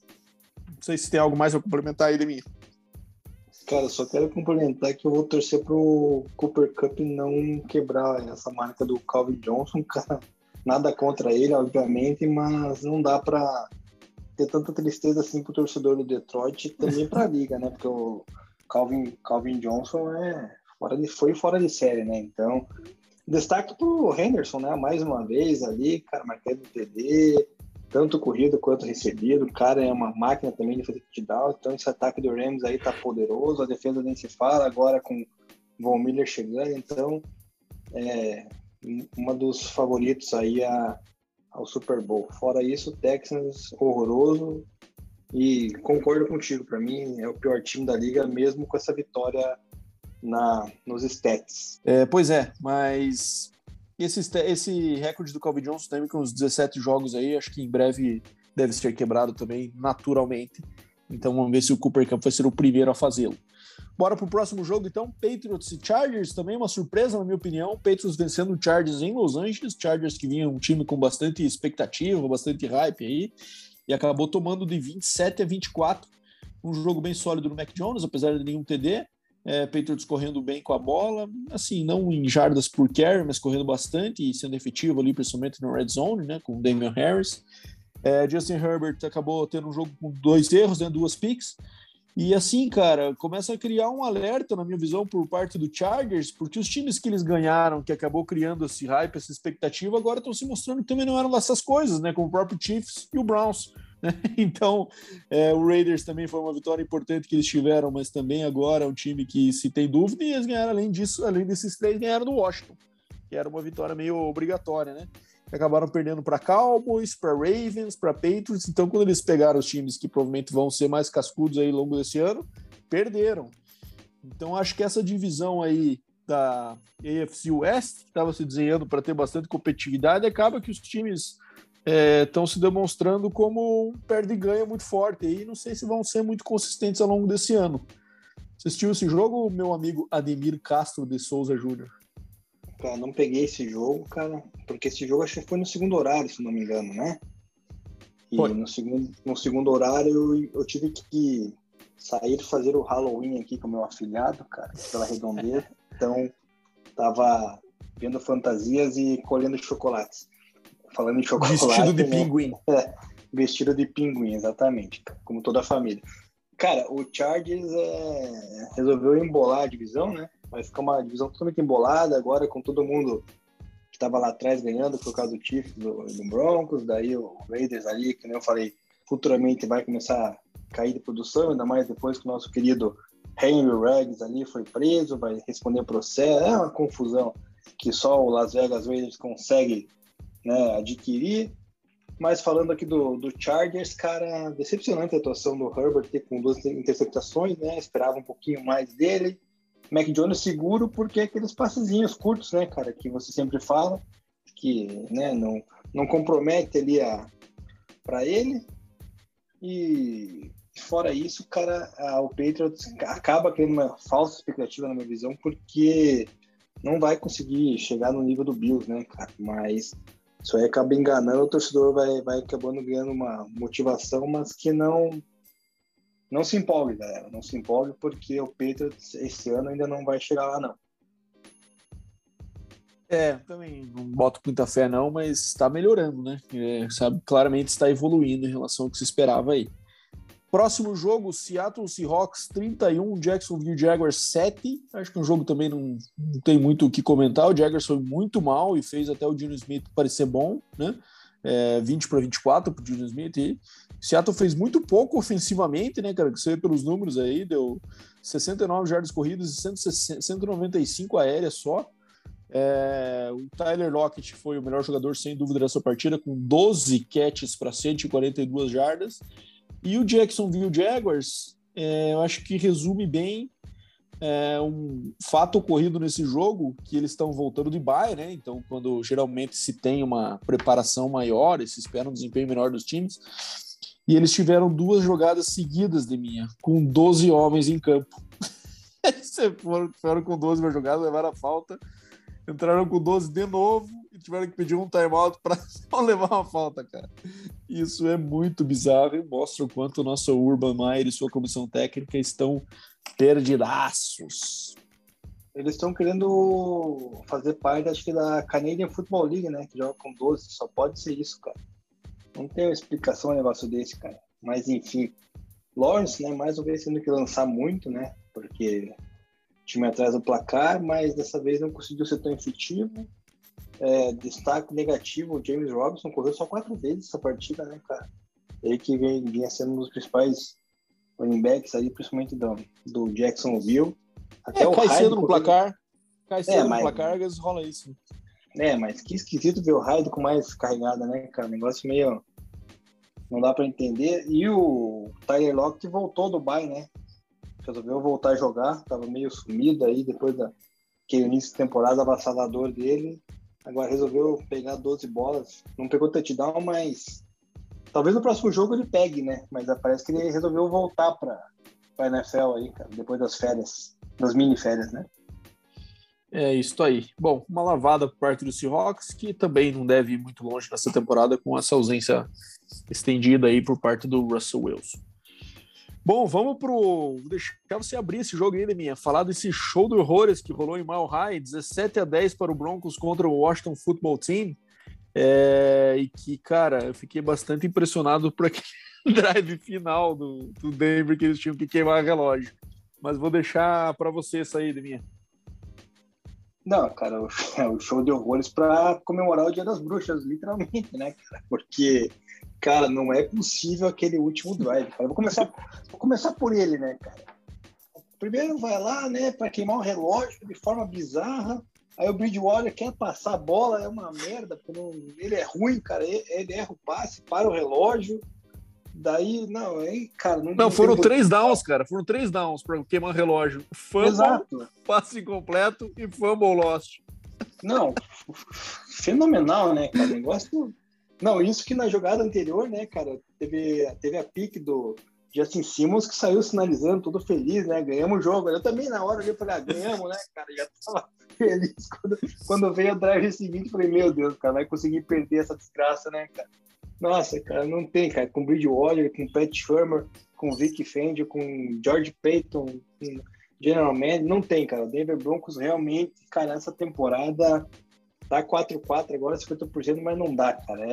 não sei se tem algo mais a complementar aí de mim. Cara, só quero complementar que eu vou torcer pro Cooper Kupp não quebrar essa marca do Calvin Johnson, cara. Nada contra ele, obviamente, mas não dá pra ter tanta tristeza assim pro torcedor do Detroit e também pra liga, né? Porque o Calvin Johnson foi fora de série, né? Então, destaque pro Henderson, né? Mais uma vez ali, cara, marcando o TD, tanto corrido quanto recebido. O cara é uma máquina também de fazer touchdown, então esse ataque do Rams aí tá poderoso, a defesa nem se fala, agora com o Von Miller chegando, então uma dos favoritos aí ao Super Bowl. Fora isso, o Texans horroroso, e concordo contigo, para mim é o pior time da liga, mesmo com essa vitória nos stats. Pois é, mas esse recorde do Calvin Johnson também, com uns 17 jogos aí, acho que em breve deve ser quebrado também, naturalmente. Então vamos ver se o Cooper Kupp vai ser o primeiro a fazê-lo. Bora pro próximo jogo, então. Patriots e Chargers, também uma surpresa, na minha opinião. Patriots vencendo o Chargers em Los Angeles. Chargers que vinha um time com bastante expectativa, bastante hype aí, e acabou tomando de 27-24. Um jogo bem sólido no Mac Jones, apesar de nenhum TD. Patriots correndo bem com a bola, assim, não em jardas por carry, mas correndo bastante e sendo efetivo ali, principalmente no red zone, né, com o Damian Harris. Justin Herbert acabou tendo um jogo com 2 erros, né, 2 picks. E assim, cara, começa a criar um alerta, na minha visão, por parte do Chargers, porque os times que eles ganharam, que acabou criando esse hype, essa expectativa, agora estão se mostrando que também não eram dessas coisas, né? Como o próprio Chiefs e o Browns, né? Então, o Raiders também foi uma vitória importante que eles tiveram, mas também agora é um time que se tem dúvida, e eles ganharam, além desses três, ganharam do Washington, que era uma vitória meio obrigatória, né? Acabaram perdendo para Cowboys, para Ravens, para Patriots. Então, quando eles pegaram os times que provavelmente vão ser mais cascudos aí ao longo desse ano, perderam. Então, acho que essa divisão aí da AFC West, que estava se desenhando para ter bastante competitividade, acaba que os times estão se demonstrando como um perde e ganha muito forte. E não sei se vão ser muito consistentes ao longo desse ano. Você assistiu esse jogo, meu amigo Ademir Castro de Souza Júnior? Cara, não peguei esse jogo, cara, porque esse jogo acho que foi no segundo horário, se não me engano, né? E foi. No segundo horário eu tive que sair fazer o Halloween aqui com o meu afilhado, cara, pela redondeza. Então, tava vendo fantasias e colhendo chocolates. Falando em chocolate. Vestido de pinguim. Vestido de pinguim, exatamente, como toda a família. Cara, o Chargers resolveu embolar a divisão, né? Vai ficar uma divisão totalmente embolada agora, com todo mundo que estava lá atrás ganhando, por causa do Chiefs, do Broncos. Daí o Raiders ali, que nem eu falei, futuramente vai começar a cair de produção, ainda mais depois que o nosso querido Henry Ruggs ali foi preso, vai responder processo. É uma confusão que só o Las Vegas Raiders consegue, né, adquirir. Mas falando aqui do Chargers, cara, decepcionante a atuação do Herbert com 2 interceptações, né? Esperava um pouquinho mais dele. Mac Jones seguro, porque aqueles passezinhos curtos, né, cara, que você sempre fala, que, né, não compromete ali pra ele. E fora isso, cara, o Patriots acaba criando uma falsa expectativa, na minha visão, porque não vai conseguir chegar no nível do Bills, né, cara, mas isso aí acaba enganando, o torcedor vai acabando ganhando uma motivação, mas que não se empolgue, galera. Não se empolgue, porque o Patriots esse ano ainda não vai chegar lá, não. Também não boto muita fé, não, mas está melhorando, né? Sabe, claramente está evoluindo em relação ao que se esperava aí. Próximo jogo, Seattle Seahawks 31, Jacksonville Jaguars 7. Acho que um jogo também não tem muito o que comentar. O Jaguars foi muito mal e fez até o Dino Smith parecer bom, né? 20-24 pro Dino Smith. E Seattle fez muito pouco ofensivamente, né, cara? Que você vê pelos números aí, deu 69 jardas corridas e 195 aéreas só. O Tyler Lockett foi o melhor jogador, sem dúvida, dessa partida, com 12 catches para 142 jardas. E o Jacksonville Jaguars, eu acho que resume bem um fato ocorrido nesse jogo, que eles estão voltando de bye, né? Então, quando geralmente se tem uma preparação maior, se espera um desempenho melhor dos times, e eles tiveram duas jogadas seguidas, Deminha, com 12 homens em campo. Foram com 12 para jogar, levaram a falta, entraram com 12 de novo e tiveram que pedir um timeout para não levar uma falta, cara. Isso é muito bizarro e mostra o quanto o nosso Urban Meyer e sua comissão técnica estão perdidaços. Eles estão querendo fazer parte, acho que, da Canadian Football League, né? Que joga com 12, só pode ser isso, cara. Não tem explicação um negócio desse, cara. Mas, enfim, Lawrence, né? Mais uma vez tendo que lançar muito, né? Porque o time atrás do placar, mas dessa vez não conseguiu ser tão efetivo. Destaque negativo, o James Robinson correu só 4 vezes essa partida, né, cara? Ele que vinha sendo um dos principais running backs ali, principalmente do Jacksonville. Até o cai cedo no placar. Cai cedo no placar, às vezes rola isso. Mas que esquisito ver o Hyde com mais carregada, né, cara? Negócio meio... não dá pra entender. E o Tyler Lockett voltou do bye, né? Resolveu voltar a jogar. Tava meio sumido aí depois daquele início de temporada avassalador dele. Agora resolveu pegar 12 bolas. Não pegou touchdown, mas... talvez no próximo jogo ele pegue, né? Mas parece que ele resolveu voltar pra NFL aí, cara, depois das férias, das mini-férias, né? É isso aí. Bom, uma lavada por parte do Seahawks, que também não deve ir muito longe nessa temporada com essa ausência estendida aí por parte do Russell Wilson. Bom, vamos pro... vou deixar você abrir esse jogo aí, Deminha. Falar desse show de horrores que rolou em Mile High, 17-10 para o Broncos contra o Washington Football Team. E que, cara, eu fiquei bastante impressionado por aquele drive final do Denver, que eles tinham que queimar o relógio. Mas vou deixar pra você sair, Deminha. Não, cara, o show de horrores pra comemorar o Dia das Bruxas, literalmente, né, cara? Porque, cara, não é possível aquele último drive, cara. Vou começar por ele, né, cara? Primeiro vai lá, né, pra queimar o relógio de forma bizarra. Aí o Bridgewater quer passar a bola, é uma merda, porque ele é ruim, cara, ele erra o passe, para o relógio, daí, não, aí, cara... Não foram 3 downs, cara, foram 3 downs pra queimar o relógio. Fumble, exato. Passe incompleto e fumble lost. Não, fenomenal, né, cara, negócio... Não, isso que na jogada anterior, né, cara, teve a pique do Justin Simmons, que saiu sinalizando, todo feliz, né, ganhamos o jogo. Eu também, na hora, eu falei, ganhamos, né, cara, já tava... feliz quando veio o drive seguinte, falei, meu Deus, cara, vai conseguir perder essa desgraça, né, cara? Nossa, cara, não tem, cara, com Bridgewater, com Pat Shurmur, com Vic Fangio, com George Payton, com General Man, não tem, cara. O Denver Broncos realmente, cara, essa temporada tá 4-4 agora, 50%, mas não dá, cara.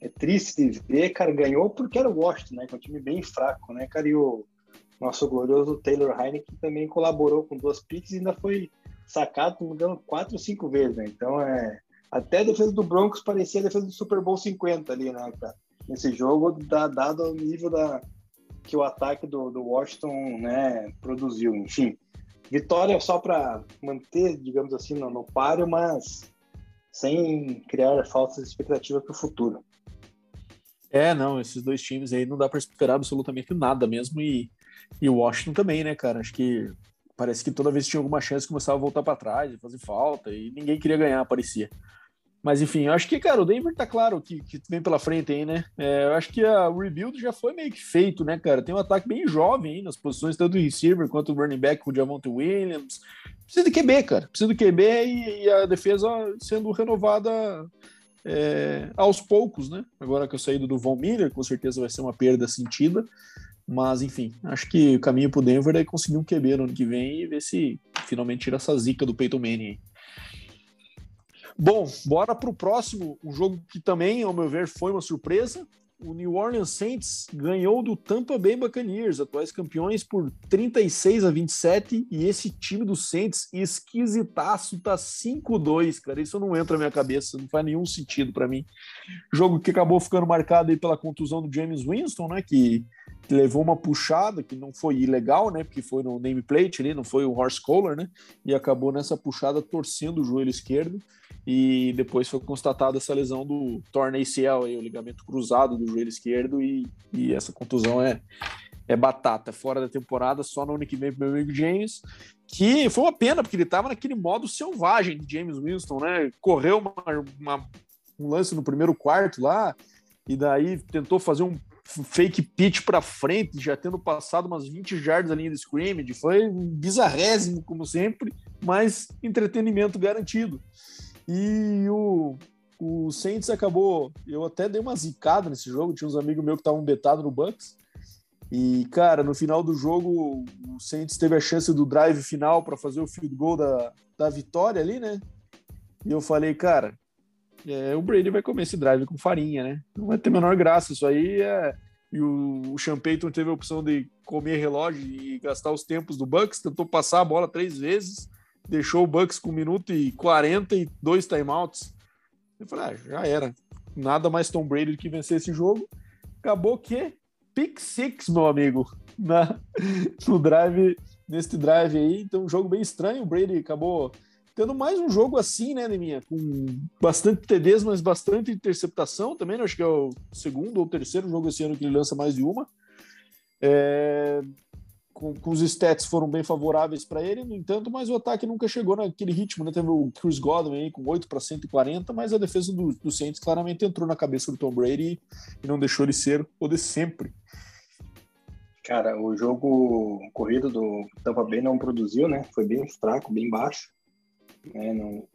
É triste de ver, cara, ganhou porque era o Washington, né, que é um time bem fraco, né, cara, e o nosso glorioso Taylor Heinicke também colaborou com 2 picks e ainda foi sacado, mudando 4 ou 5 vezes, né? Então, até a defesa do Broncos parecia a defesa do Super Bowl 50 ali, né, cara? Nesse jogo, dado o nível que o ataque do Washington, né, produziu. Enfim, vitória só para manter, digamos assim, no páreo, mas sem criar falsas expectativas para o futuro. Não, esses 2 times aí não dá para esperar absolutamente nada mesmo, e o Washington também, né, cara? Acho que parece que toda vez que tinha alguma chance começava a voltar para trás, fazer falta, e ninguém queria ganhar, parecia. Mas enfim, eu acho que, cara, o Denver tá claro que vem pela frente aí, né? Eu acho que o rebuild já foi meio que feito, né, cara? Tem um ataque bem jovem aí nas posições, tanto do receiver quanto do running back, com o Javonte Williams. Precisa de QB, cara. Precisa de QB e a defesa sendo renovada aos poucos, né? Agora que eu saí do Von Miller, com certeza vai ser uma perda sentida. Mas, enfim, acho que o caminho pro Denver é conseguir um QB no ano que vem e ver se finalmente tira essa zica do Peyton Manning. Bom, bora pro próximo. Um jogo que também, ao meu ver, foi uma surpresa. O New Orleans Saints ganhou do Tampa Bay Buccaneers, atuais campeões, por 36-27. E esse time do Saints, esquisitaço, tá 5-2, cara. Isso não entra na minha cabeça, não faz nenhum sentido pra mim. Jogo que acabou ficando marcado aí pela contusão do Jameis Winston, né, que levou uma puxada, que não foi ilegal, né, porque foi no nameplate ali, não foi o horse collar, né, e acabou nessa puxada torcendo o joelho esquerdo, e depois foi constatada essa lesão do torn ACL, aí, o ligamento cruzado do joelho esquerdo, e essa contusão é batata, fora da temporada, só no ano que vem pro meu amigo James, que foi uma pena, porque ele tava naquele modo selvagem de James Winston, né? Correu um lance no primeiro quarto lá, e daí tentou fazer um fake pitch pra frente, já tendo passado umas 20 jardas da linha de scrimmage. Foi um bizarrésimo, como sempre, mas entretenimento garantido. E o Saints acabou... Eu até dei uma zicada nesse jogo, tinha uns amigos meus que estavam betados no Bucks, e, cara, no final do jogo, o Saints teve a chance do drive final pra fazer o field goal da vitória ali, né? E eu falei, cara... o Brady vai comer esse drive com farinha, né? Não vai ter a menor graça. Isso aí é... E o Sean Payton teve a opção de comer relógio e gastar os tempos do Bucks. Tentou passar a bola 3 vezes. Deixou o Bucks com 1 minuto e 40 e 2 timeouts. Eu falei, já era. Nada mais Tom Brady do que vencer esse jogo. Acabou que... Pick six, meu amigo. Neste drive aí. Então, um jogo bem estranho. O Brady acabou... tendo mais um jogo assim, né, Deminha? Com bastante TDs, mas bastante interceptação também, né? Acho que é o segundo ou terceiro jogo esse ano que ele lança mais de uma. Com os stats foram bem favoráveis para ele, no entanto, mas o ataque nunca chegou naquele ritmo, né? Teve o Chris Godwin aí com 8 para 140, mas a defesa do Saints claramente entrou na cabeça do Tom Brady e não deixou ele ser o de sempre. Cara, o jogo corrido do Tampa Bay não produziu, né? Foi bem fraco, bem baixo.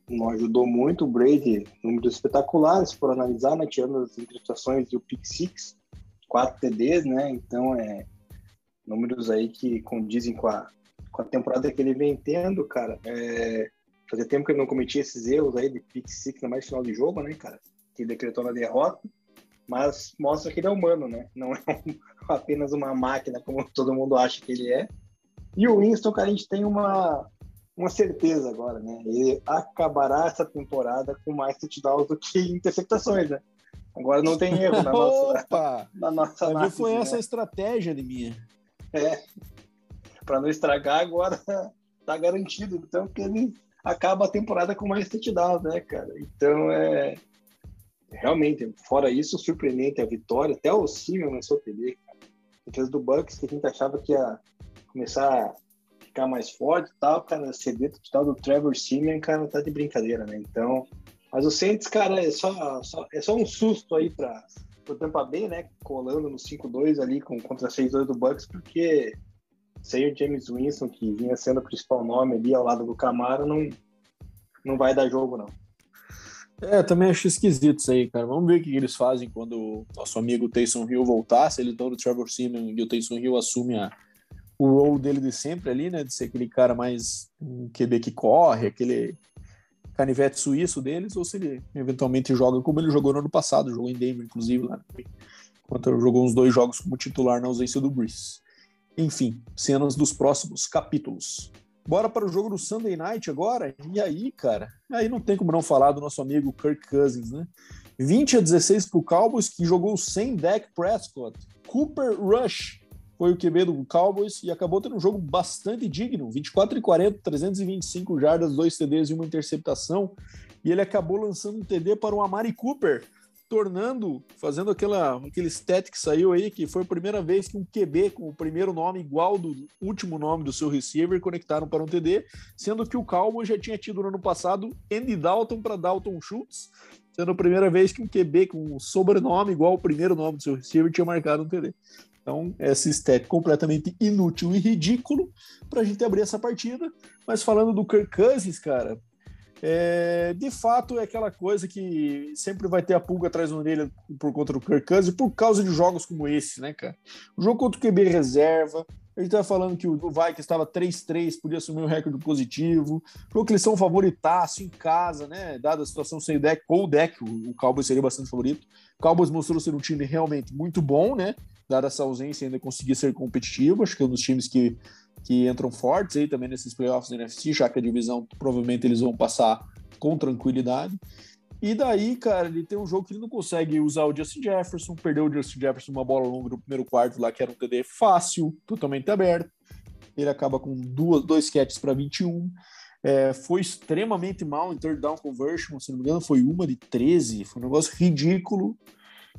Não ajudou muito o Brady, números espetaculares, se for analisar, né, tirando as interceptações e o pick six, 4 TDs, né, então números aí que condizem com a temporada que ele vem tendo, cara. Fazia tempo que ele não cometia esses erros aí de pick six no mais final de jogo, né, cara, que decretou na derrota, mas mostra que ele é humano, né, não é apenas uma máquina como todo mundo acha que ele é. E o Winston, cara, a gente tem uma certeza agora, né? Ele acabará essa temporada com mais touchdowns do que interceptações, né? Agora não tem erro na nossa... Opa! Na nossa análise, foi essa, né? A estratégia de minha. Pra não estragar agora, tá garantido, então, que ele acaba a temporada com mais touchdowns, né, cara? Então, realmente, fora isso, surpreendente a vitória, até o Simeon lançou o TD, cara. Em vez do Bucks, que a gente achava que ia começar... mais forte e tal, cara, CD total do Trevor Siemian, cara, tá de brincadeira, né? Então, mas o Saints, cara, é só um susto aí para o Tampa Bay, né? Colando no 5-2 ali contra 6-2 do Bucks, porque sem o James Winston, que vinha sendo o principal nome ali ao lado do Camara, não vai dar jogo, não. Também acho esquisito isso aí, cara. Vamos ver o que eles fazem quando o nosso amigo Taysom Hill voltar, se ele dá o Trevor Siemian e o Taysom Hill assume o role dele de sempre ali, né, de ser aquele cara mais QB que corre, aquele canivete suíço deles, ou se ele eventualmente joga como ele jogou no ano passado, jogou em Denver, inclusive, lá, enquanto jogou uns 2 jogos como titular na ausência do Brees. Enfim, cenas dos próximos capítulos. Bora para o jogo do Sunday Night agora, e aí, cara, aí não tem como não falar do nosso amigo Kirk Cousins, né, 20-16 pro Cowboys, que jogou sem Dak Prescott. Cooper Rush foi o QB do Cowboys e acabou tendo um jogo bastante digno, 24-40, 325 jardas, 2 TDs e 1 interceptação, e ele acabou lançando um TD para o Amari Cooper, fazendo aquele stat que saiu aí, que foi a primeira vez que um QB com o primeiro nome igual do último nome do seu receiver conectaram para um TD, sendo que o Cowboys já tinha tido no ano passado Andy Dalton para Dalton Schultz, sendo a primeira vez que um QB com o sobrenome igual ao primeiro nome do seu receiver tinha marcado um TD. Então, esse stat completamente inútil e ridículo para a gente abrir essa partida. Mas falando do Kirk Cousins, cara, de fato é aquela coisa que sempre vai ter a pulga atrás da orelha por conta do Kirk Cousins, por causa de jogos como esse, né, cara? O jogo contra o QB reserva, a gente estava falando que o Vikings estava 3-3, podia assumir um recorde positivo, falou que eles são favoritaço em casa, né, dada a situação sem o Dak, com o Dak, o Cowboys seria bastante favorito. O Cowboys mostrou ser um time realmente muito bom, né? Dada essa ausência, ainda conseguir ser competitivo. Acho que é um dos times que entram fortes aí também nesses playoffs da NFC, já que a divisão provavelmente eles vão passar com tranquilidade. E daí, cara, ele tem um jogo que ele não consegue usar o Justin Jefferson, perdeu o Justin Jefferson uma bola longa no primeiro quarto lá, que era um TD fácil, totalmente aberto. Ele acaba com 2 catches para 21. Foi extremamente mal em third down conversion, se não me engano, foi 1 de 13. Foi um negócio ridículo.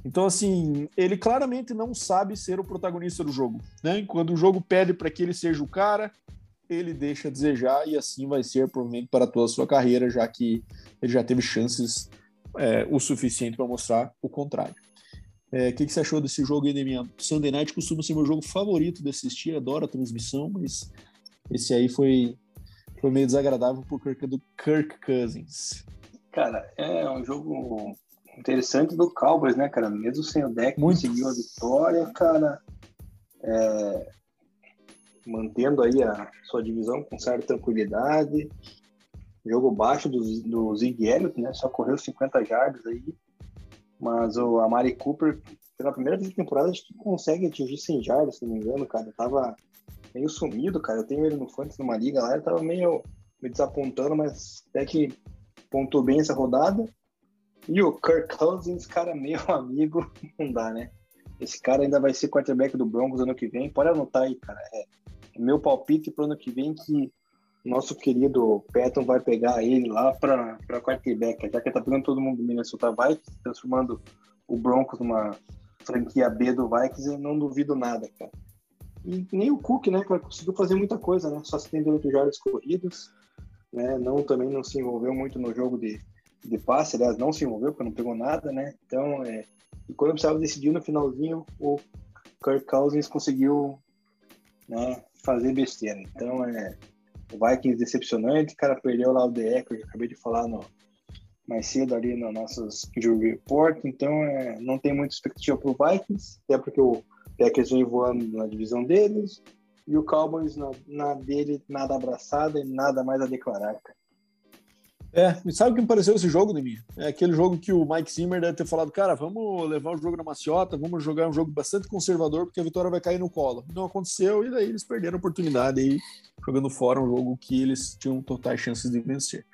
Então, assim, ele claramente não sabe ser o protagonista do jogo, né? Quando o jogo pede para que ele seja o cara, ele deixa a desejar, e assim vai ser provavelmente para toda a sua carreira, já que ele já teve chances o suficiente para mostrar o contrário. O que você achou desse jogo aí, Deminha? Sunday Night costuma ser meu jogo favorito de assistir, adoro a transmissão, mas esse aí foi meio desagradável por conta do Kirk Cousins. Cara, é um jogo interessante do Cowboys, né, cara? Mesmo sem o Dak, conseguiu a vitória, cara. Mantendo aí a sua divisão com certa tranquilidade. Jogo baixo do Zig Elliott, né? Só correu 50 jardas aí. Mas o Amari Cooper, pela primeira vez da temporada, acho que consegue atingir 100 jardas, se não me engano, cara. Eu tava meio sumido, cara. Eu tenho ele no Fantasy numa liga lá, ele tava meio me desapontando, mas até que pontuou bem essa rodada. E o Kirk Cousins, cara, meu amigo, não dá, né? Esse cara ainda vai ser quarterback do Broncos ano que vem. Pode anotar aí, cara. Meu palpite pro ano que vem que nosso querido Patton vai pegar ele lá pra quarterback, já que tá pegando todo mundo do Minnesota Vikings, transformando o Broncos numa franquia B do Vikings. Eu não duvido nada, cara. E nem o Cook, né, cara, conseguiu fazer muita coisa, né? Só 78 jardas corridas, né? Também não se envolveu muito no jogo de passe, aliás, não se envolveu porque não pegou nada, né? Então, e quando eu precisava decidir no finalzinho, o Kirk Cousins conseguiu, né, fazer besteira. Então, o Vikings decepcionante, o cara perdeu lá o DE, que eu acabei de falar mais cedo ali no nosso Injury Report. Então, não tem muita expectativa pro Vikings, até porque o Packers vem voando na divisão deles, e o Cowboys na dele, nada abraçada e nada mais a declarar, cara. Sabe o que me pareceu esse jogo, Deminha? É aquele jogo que o Mike Zimmer deve ter falado, cara, vamos levar o jogo na maciota, vamos jogar um jogo bastante conservador, porque a vitória vai cair no colo. Não aconteceu, e daí eles perderam a oportunidade aí, jogando fora um jogo que eles tinham totais chances de vencer.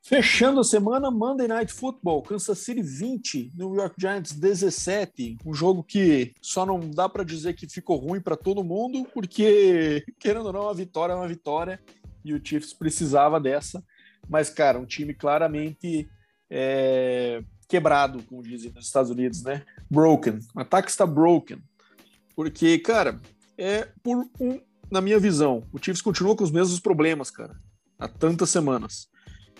Fechando a semana, Monday Night Football, Kansas City 20, New York Giants 17, um jogo que só não dá para dizer que ficou ruim para todo mundo, porque, querendo ou não, a vitória é uma vitória, e o Chiefs precisava dessa. Mas, cara, um time claramente quebrado, como dizem nos Estados Unidos, né? Broken. O ataque está broken. Porque, cara, na minha visão, o Chiefs continua com os mesmos problemas, cara, há tantas semanas.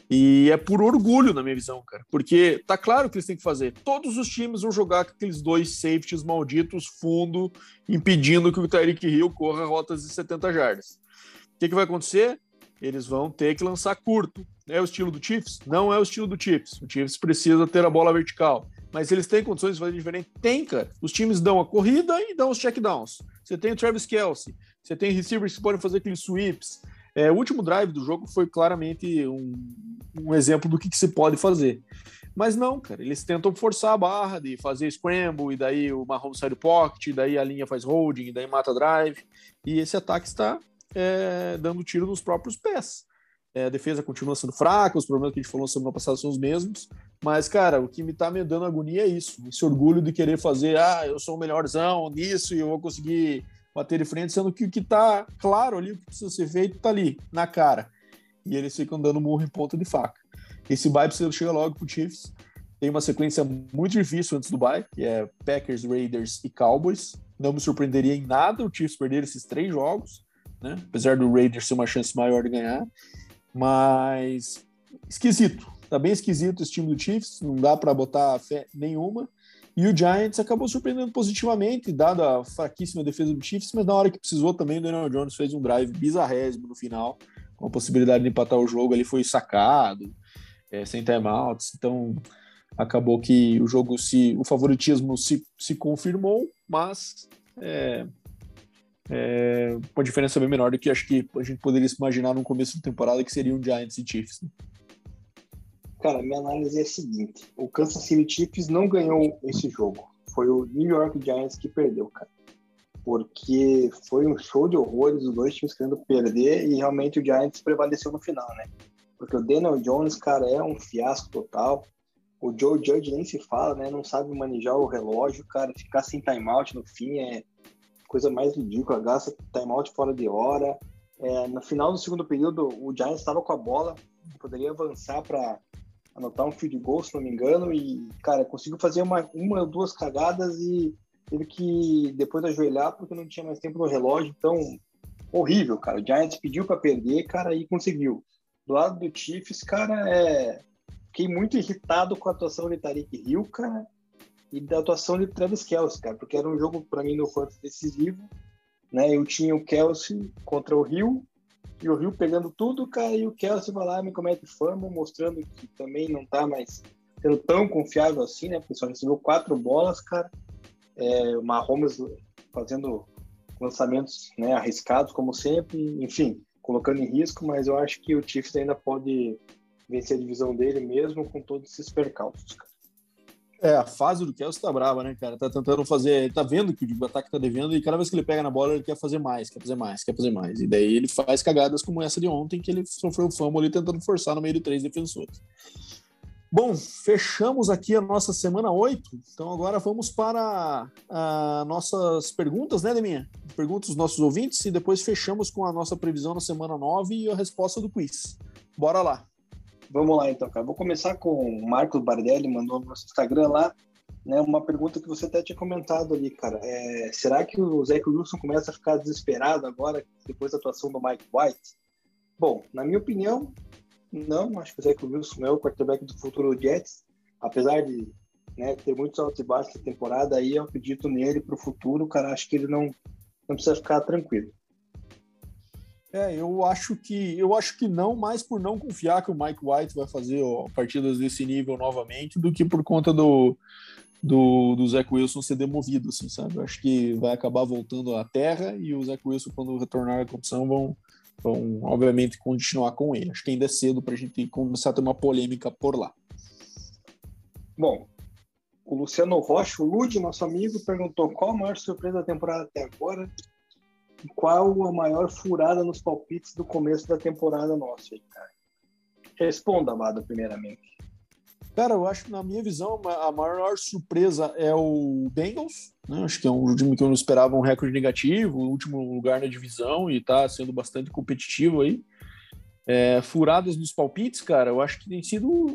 E é por orgulho, na minha visão, cara. Porque tá claro o que eles têm que fazer. Todos os times vão jogar com aqueles dois safeties malditos, fundo, impedindo que o Tyreek Hill corra rotas de 70 jardas. O que vai acontecer? Eles vão ter que lançar curto. É o estilo do Chiefs? Não é o estilo do Chiefs. O Chiefs precisa ter a bola vertical. Mas eles têm condições de fazer diferente? Tem, cara. Os times dão a corrida e dão os checkdowns. Você tem o Travis Kelce. Você tem receivers que podem fazer aqueles sweeps. O último drive do jogo foi claramente um exemplo do que se pode fazer. Mas não, cara. Eles tentam forçar a barra de fazer scramble, e daí o Mahomes sai do pocket, e daí a linha faz holding, e daí mata drive. E esse ataque está... dando tiro nos próprios pés. A defesa continua sendo fraca, os problemas que a gente falou semana passada são os mesmos, mas, cara, o que me tá me dando agonia é isso, esse orgulho de querer fazer, eu sou o melhorzão nisso e eu vou conseguir bater de frente, sendo que o que tá claro ali, o que precisa ser feito, tá ali, na cara. E eles ficam dando murro em ponta de faca. Esse bye precisa chegar logo pro Chiefs, tem uma sequência muito difícil antes do bye, que é Packers, Raiders e Cowboys. Não me surpreenderia em nada o Chiefs perder esses 3 jogos, né? Apesar do Raiders ser uma chance maior de ganhar, mas esquisito, tá bem esquisito esse time do Chiefs, não dá para botar fé nenhuma, e o Giants acabou surpreendendo positivamente, dada a fraquíssima defesa do Chiefs, mas na hora que precisou também, o Daniel Jones fez um drive bizarrésimo no final, com a possibilidade de empatar o jogo, ele foi sacado, sem timeouts, então acabou que o jogo, o favoritismo se confirmou, mas... uma diferença bem menor do que acho que a gente poderia se imaginar no começo da temporada, que seria um Giants e Chiefs, né? Cara, minha análise é a seguinte: o Kansas City Chiefs não ganhou esse jogo, foi o New York Giants que perdeu, cara, porque foi um show de horrores, os dois times querendo perder, e realmente o Giants prevaleceu no final, né? Porque o Daniel Jones, cara, é um fiasco total. O Joe Judge nem se fala, né? Não sabe manejar o relógio, cara, ficar sem timeout no fim é coisa mais ridícula, gasta timeout fora de hora. No final do segundo período, o Giants estava com a bola, poderia avançar para anotar um field goal, se não me engano, e, cara, conseguiu fazer uma ou duas cagadas e teve que depois ajoelhar porque não tinha mais tempo no relógio, então, horrível, cara. O Giants pediu pra perder, cara, e conseguiu. Do lado do Chiefs, cara, fiquei muito irritado com a atuação de Tyreek Hill, cara, e da atuação de Travis Kelce, cara, porque era um jogo, pra mim, no fantasy decisivo, né, eu tinha o Kelce contra o Hill, e o Hill pegando tudo, cara, e o Kelce vai lá, me comete fama, mostrando que também não tá mais sendo tão confiável assim, né, porque só recebeu 4 bolas, cara, o Mahomes fazendo lançamentos, né, arriscados, como sempre, enfim, colocando em risco, mas eu acho que o Chiefs ainda pode vencer a divisão dele mesmo com todos esses percalços, cara. A fase do Kelce tá brava, né, cara? Tá tentando fazer... Ele tá vendo que o ataque tá devendo e cada vez que ele pega na bola ele quer fazer mais, quer fazer mais, quer fazer mais. E daí ele faz cagadas como essa de ontem que ele sofreu fumble ali tentando forçar no meio de 3 defensores. Bom, fechamos aqui a nossa semana 8. Então agora vamos para as nossas perguntas, né, Deminha? Perguntas dos nossos ouvintes e depois fechamos com a nossa previsão na semana 9 e a resposta do quiz. Bora lá! Vamos lá, então, cara. Vou começar com o Marcos Bardelli, mandou no nosso Instagram lá, né, uma pergunta que você até tinha comentado ali, cara. Será que o Zach Wilson começa a ficar desesperado agora, depois da atuação do Mike White? Bom, na minha opinião, não. Acho que o Zach Wilson é o quarterback do futuro Jets. Apesar de, né, ter muitos altos e baixos na temporada, aí eu acredito nele pro futuro, cara. Acho que ele não precisa ficar tranquilo. Eu acho que não, mais por não confiar que o Mike White vai fazer partidas desse nível novamente do que por conta do Zach Wilson ser demovido, assim, sabe? Eu acho que vai acabar voltando à terra e o Zach Wilson, quando retornar à competição, vão obviamente continuar com ele. Acho que ainda é cedo pra gente começar a ter uma polêmica por lá. Bom, o Luciano Rocha, o Lud, nosso amigo, perguntou qual a maior surpresa da temporada até agora. Qual a maior furada nos palpites do começo da temporada nossa, cara? Responda, Amado, primeiramente. Cara, eu acho que, na minha visão, a maior surpresa é o Bengals, né? Acho que é um time que eu não esperava um recorde negativo, último lugar na divisão, e tá sendo bastante competitivo aí. Furadas nos palpites, cara, eu acho que tem sido,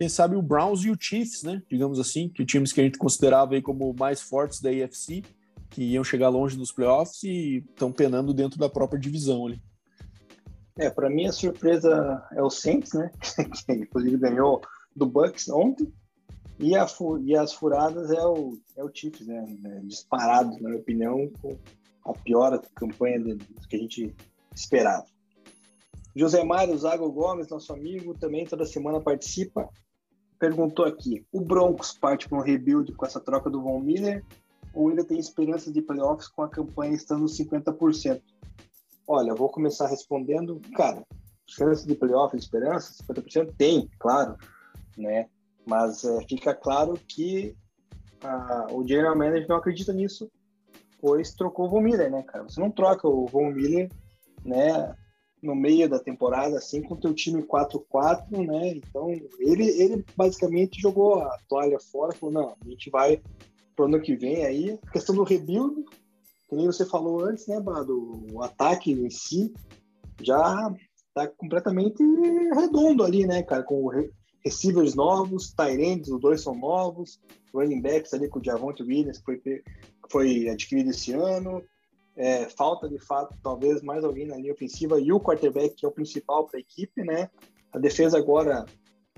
quem sabe, o Browns e o Chiefs, né? Digamos assim, que times que a gente considerava aí como mais fortes da AFC, que iam chegar longe nos playoffs e estão penando dentro da própria divisão ali. Pra mim a surpresa é o Saints, né? Que inclusive ganhou do Bucks ontem. E as furadas é o Chiefs, né? Disparado, na minha opinião, com a pior campanha do que a gente esperava. José Mário Zago Gomes, nosso amigo, também toda semana participa. Perguntou aqui: o Broncos parte para um rebuild com essa troca do Von Miller? Ou ainda tem esperanças de playoffs com a campanha estando 50%? Olha, eu vou começar respondendo, cara, chances de playoffs, esperanças, 50% tem, claro, né? Mas fica claro que o General Manager não acredita nisso, pois trocou o Von Miller, né, cara? Você não troca o Von Miller, né, no meio da temporada, assim, com o teu time 4-4, né? Então, ele basicamente jogou a toalha fora, falou, não, a gente vai pro ano que vem aí. A questão do rebuild, que nem você falou antes, né, Bado? O ataque em si já tá completamente redondo ali, né, cara? Com receivers novos, tight ends, os 2 são novos, running backs ali com o Javonte Williams, que foi adquirido esse ano. Falta, de fato, talvez mais alguém na linha ofensiva e o quarterback, que é o principal para a equipe, né? A defesa agora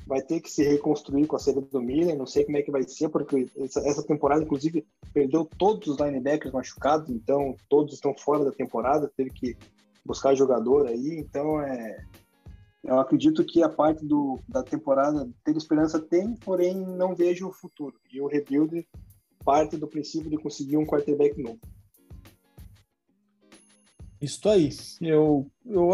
vai ter que se reconstruir com a saída do Miller, não sei como é que vai ser, porque essa temporada, inclusive, perdeu todos os linebackers machucados, então todos estão fora da temporada, teve que buscar jogador aí, então eu acredito que a parte da temporada ter esperança tem, porém não vejo o futuro, e o rebuild parte do princípio de conseguir um quarterback novo. Isso aí. Eu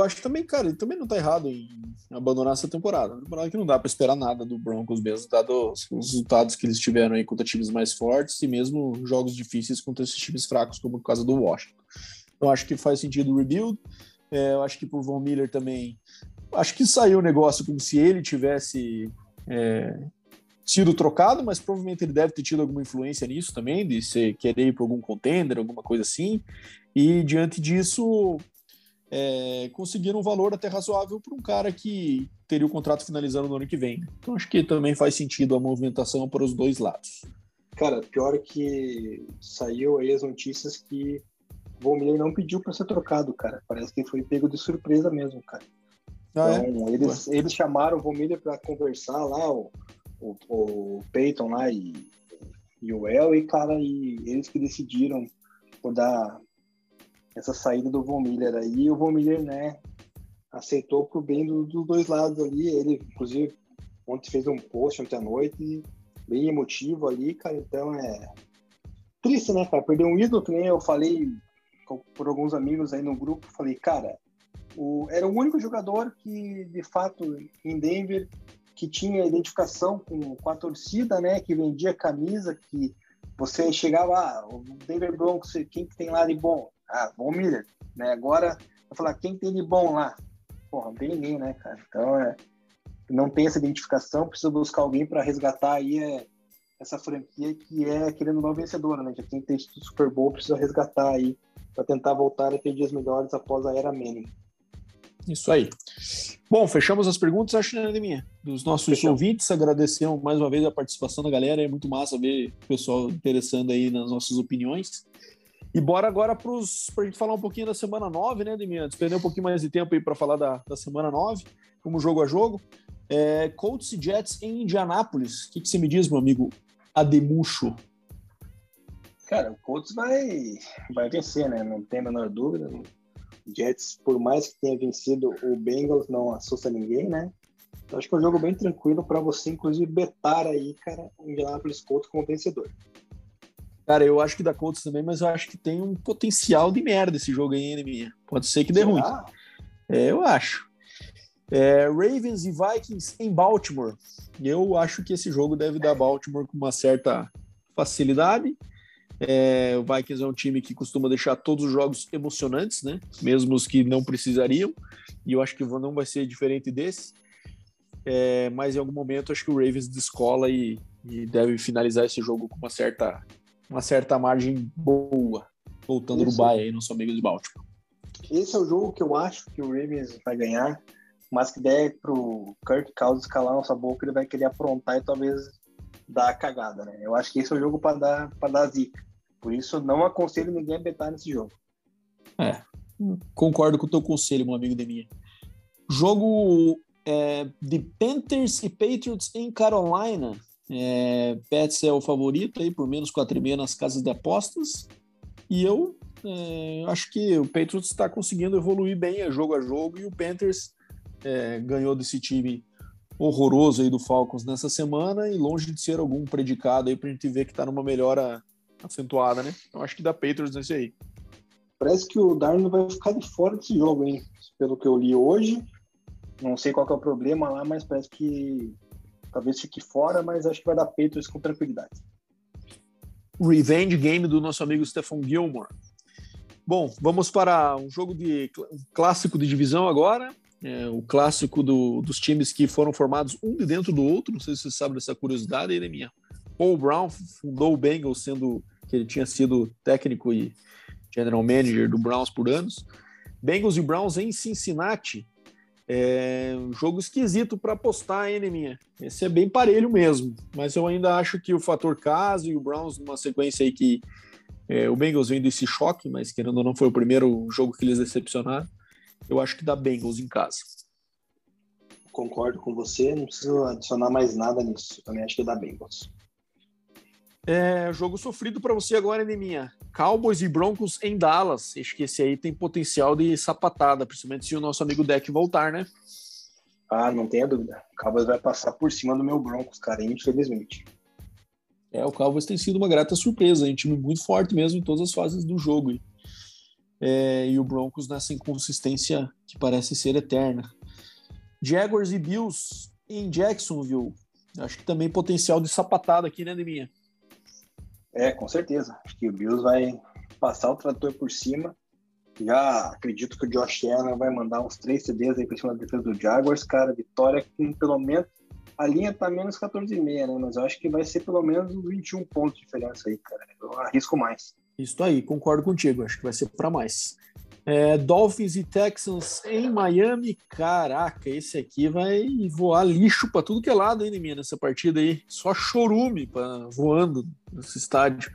acho também, cara, ele também não tá errado em abandonar essa temporada. A temporada que não dá pra esperar nada do Broncos mesmo, dados os resultados que eles tiveram aí contra times mais fortes e mesmo jogos difíceis contra esses times fracos, como por causa do Washington. Então acho que faz sentido o rebuild. Eu acho que pro Von Miller também, acho que saiu o negócio como se ele tivesse sido trocado, mas provavelmente ele deve ter tido alguma influência nisso também, de querer ir para algum contender, alguma coisa assim, e diante disso conseguiram um valor até razoável para um cara que teria o contrato finalizando no ano que vem. Então acho que também faz sentido a movimentação para os dois lados. Cara, pior que saiu aí as notícias que Von Miller não pediu para ser trocado, cara. Parece que foi pego de surpresa mesmo, cara. Então, eles chamaram o Von Miller para conversar lá, o Peyton lá e o Elway, cara, e eles que decidiram por dar essa saída do Von Miller aí. O Von Miller, né, aceitou pro bem dos dois lados ali. Ele, inclusive, ontem fez um post ontem à noite, bem emotivo ali, cara. Então é triste, né, cara? Perder um ídolo, que nem eu falei por alguns amigos aí no grupo, falei, cara, era o único jogador que, de fato, em Denver, que tinha identificação com a torcida, né? Que vendia camisa, que você chegava, o Denver Broncos, quem que tem lá de bom? Von Miller, né? Agora, vou falar, quem que tem de bom lá? Porra, não tem ninguém, né, cara? Então, não tem essa identificação, precisa buscar alguém para resgatar aí essa franquia que é, querendo ou não, vencedora, né? Já quem tem Super Bowl precisa resgatar aí para tentar voltar a ter dias melhores após a era Manning. Isso aí. Bom, fechamos as perguntas, acho, né, Deminha? Dos nossos ouvintes, agradecer mais uma vez a participação da galera, é muito massa ver o pessoal interessando aí nas nossas opiniões. E bora agora pra gente falar um pouquinho da semana 9, né, Deminha? Despender um pouquinho mais de tempo aí para falar da semana 9, como jogo a jogo. Colts e Jets em Indianápolis. O que você me diz, meu amigo Ademucho? Cara, o Colts vai vencer, né? Não tem a menor dúvida, né? Jets, por mais que tenha vencido o Bengals, não assusta ninguém, né? Então, acho que é um jogo bem tranquilo para você, inclusive, betar aí, cara, o Indianapolis Colts como vencedor. Cara, eu acho que dá Colts também, mas eu acho que tem um potencial de merda esse jogo aí, né? Pode ser que dê ruim. Eu acho. Ravens e Vikings em Baltimore. Eu acho que esse jogo deve dar Baltimore com uma certa facilidade. O Vikings é um time que costuma deixar todos os jogos emocionantes, né? Mesmo os que não precisariam, e eu acho que não vai ser diferente desse, mas em algum momento acho que o Ravens descola e deve finalizar esse jogo com uma certa margem boa, voltando do bye aí, nosso amigo de Baltimore. Esse é o jogo que eu acho que o Ravens vai ganhar, mas que der pro Kirk Cousins calar nossa boca, ele vai querer aprontar e talvez da cagada, né? Eu acho que esse é o jogo para dar zica. Por isso, não aconselho ninguém a betar nesse jogo. Concordo com o teu conselho, meu amigo Deminha. Jogo de Panthers e Patriots em Carolina. Pats é o favorito aí, por menos 4,5 nas casas de apostas. E eu acho que o Patriots está conseguindo evoluir bem jogo a jogo, e o Panthers ganhou desse time horroroso aí do Falcons nessa semana, e longe de ser algum predicado aí pra gente ver que tá numa melhora acentuada, né? Então acho que dá Patriots nesse aí. Parece que o Darnold vai ficar de fora desse jogo, hein? Pelo que eu li hoje, não sei qual que é o problema lá, mas parece que talvez fique fora, mas acho que vai dar Patriots com tranquilidade. Revenge game do nosso amigo Stephon Gilmore. Bom, vamos para um jogo de clássico de divisão agora. O clássico dos times que foram formados um de dentro do outro. Não sei se você sabe dessa curiosidade aí, né, minha? Paul Brown fundou o Bengals, sendo que ele tinha sido técnico e general manager do Browns por anos. Bengals e Browns em Cincinnati. Um jogo esquisito para apostar, hein, né, minha? Esse é bem parelho mesmo, mas eu ainda acho que o fator caso e o Browns numa sequência aí que o Bengals vem desse choque, mas querendo ou não foi o primeiro jogo que eles decepcionaram. Eu acho que dá Bengals em casa. Concordo com você, não preciso adicionar mais nada nisso. Eu também acho que dá Bengals. Jogo sofrido para você agora, Deminha. Cowboys e Broncos em Dallas. Acho que esse aí tem potencial de sapatada, principalmente se o nosso amigo Deck voltar, né? Não tenha dúvida. O Cowboys vai passar por cima do meu Broncos, cara, infelizmente. O Cowboys tem sido uma grata surpresa. É um time muito forte mesmo em todas as fases do jogo, hein? E o Broncos nessa inconsistência que parece ser eterna. Jaguars e Bills em Jacksonville. Acho que também potencial de sapatada aqui, né, Deminha? Com certeza. Acho que o Bills vai passar o trator por cima. Já acredito que o Josh Allen vai mandar uns 3 TDs aí por cima da defesa do Jaguars. Cara, vitória com pelo menos... A linha tá menos 14,5, né? Mas eu acho que vai ser pelo menos 21 pontos de diferença aí, cara. Eu arrisco mais. Isso aí, concordo contigo, acho que vai ser para mais. Dolphins e Texans em Miami, caraca, esse aqui vai voar lixo pra tudo que é lado, hein, Deminha, nessa partida aí, só chorume voando nesse estádio.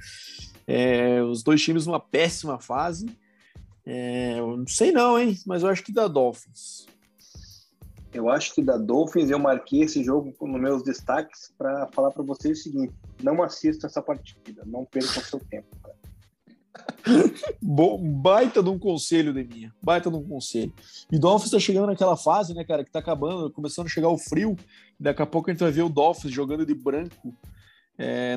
Os dois times numa péssima fase. Eu não sei não, hein, mas eu acho que dá Dolphins. Eu acho que da Dolphins, eu marquei esse jogo nos meus destaques para falar para vocês o seguinte: não assista essa partida, não perca o seu tempo, cara. Bom, baita de um conselho, Deminha, baita de um conselho. E o Dolphins tá chegando naquela fase, né, cara, que tá acabando, começando a chegar o frio. Daqui a pouco a gente vai ver o Dolphins jogando de branco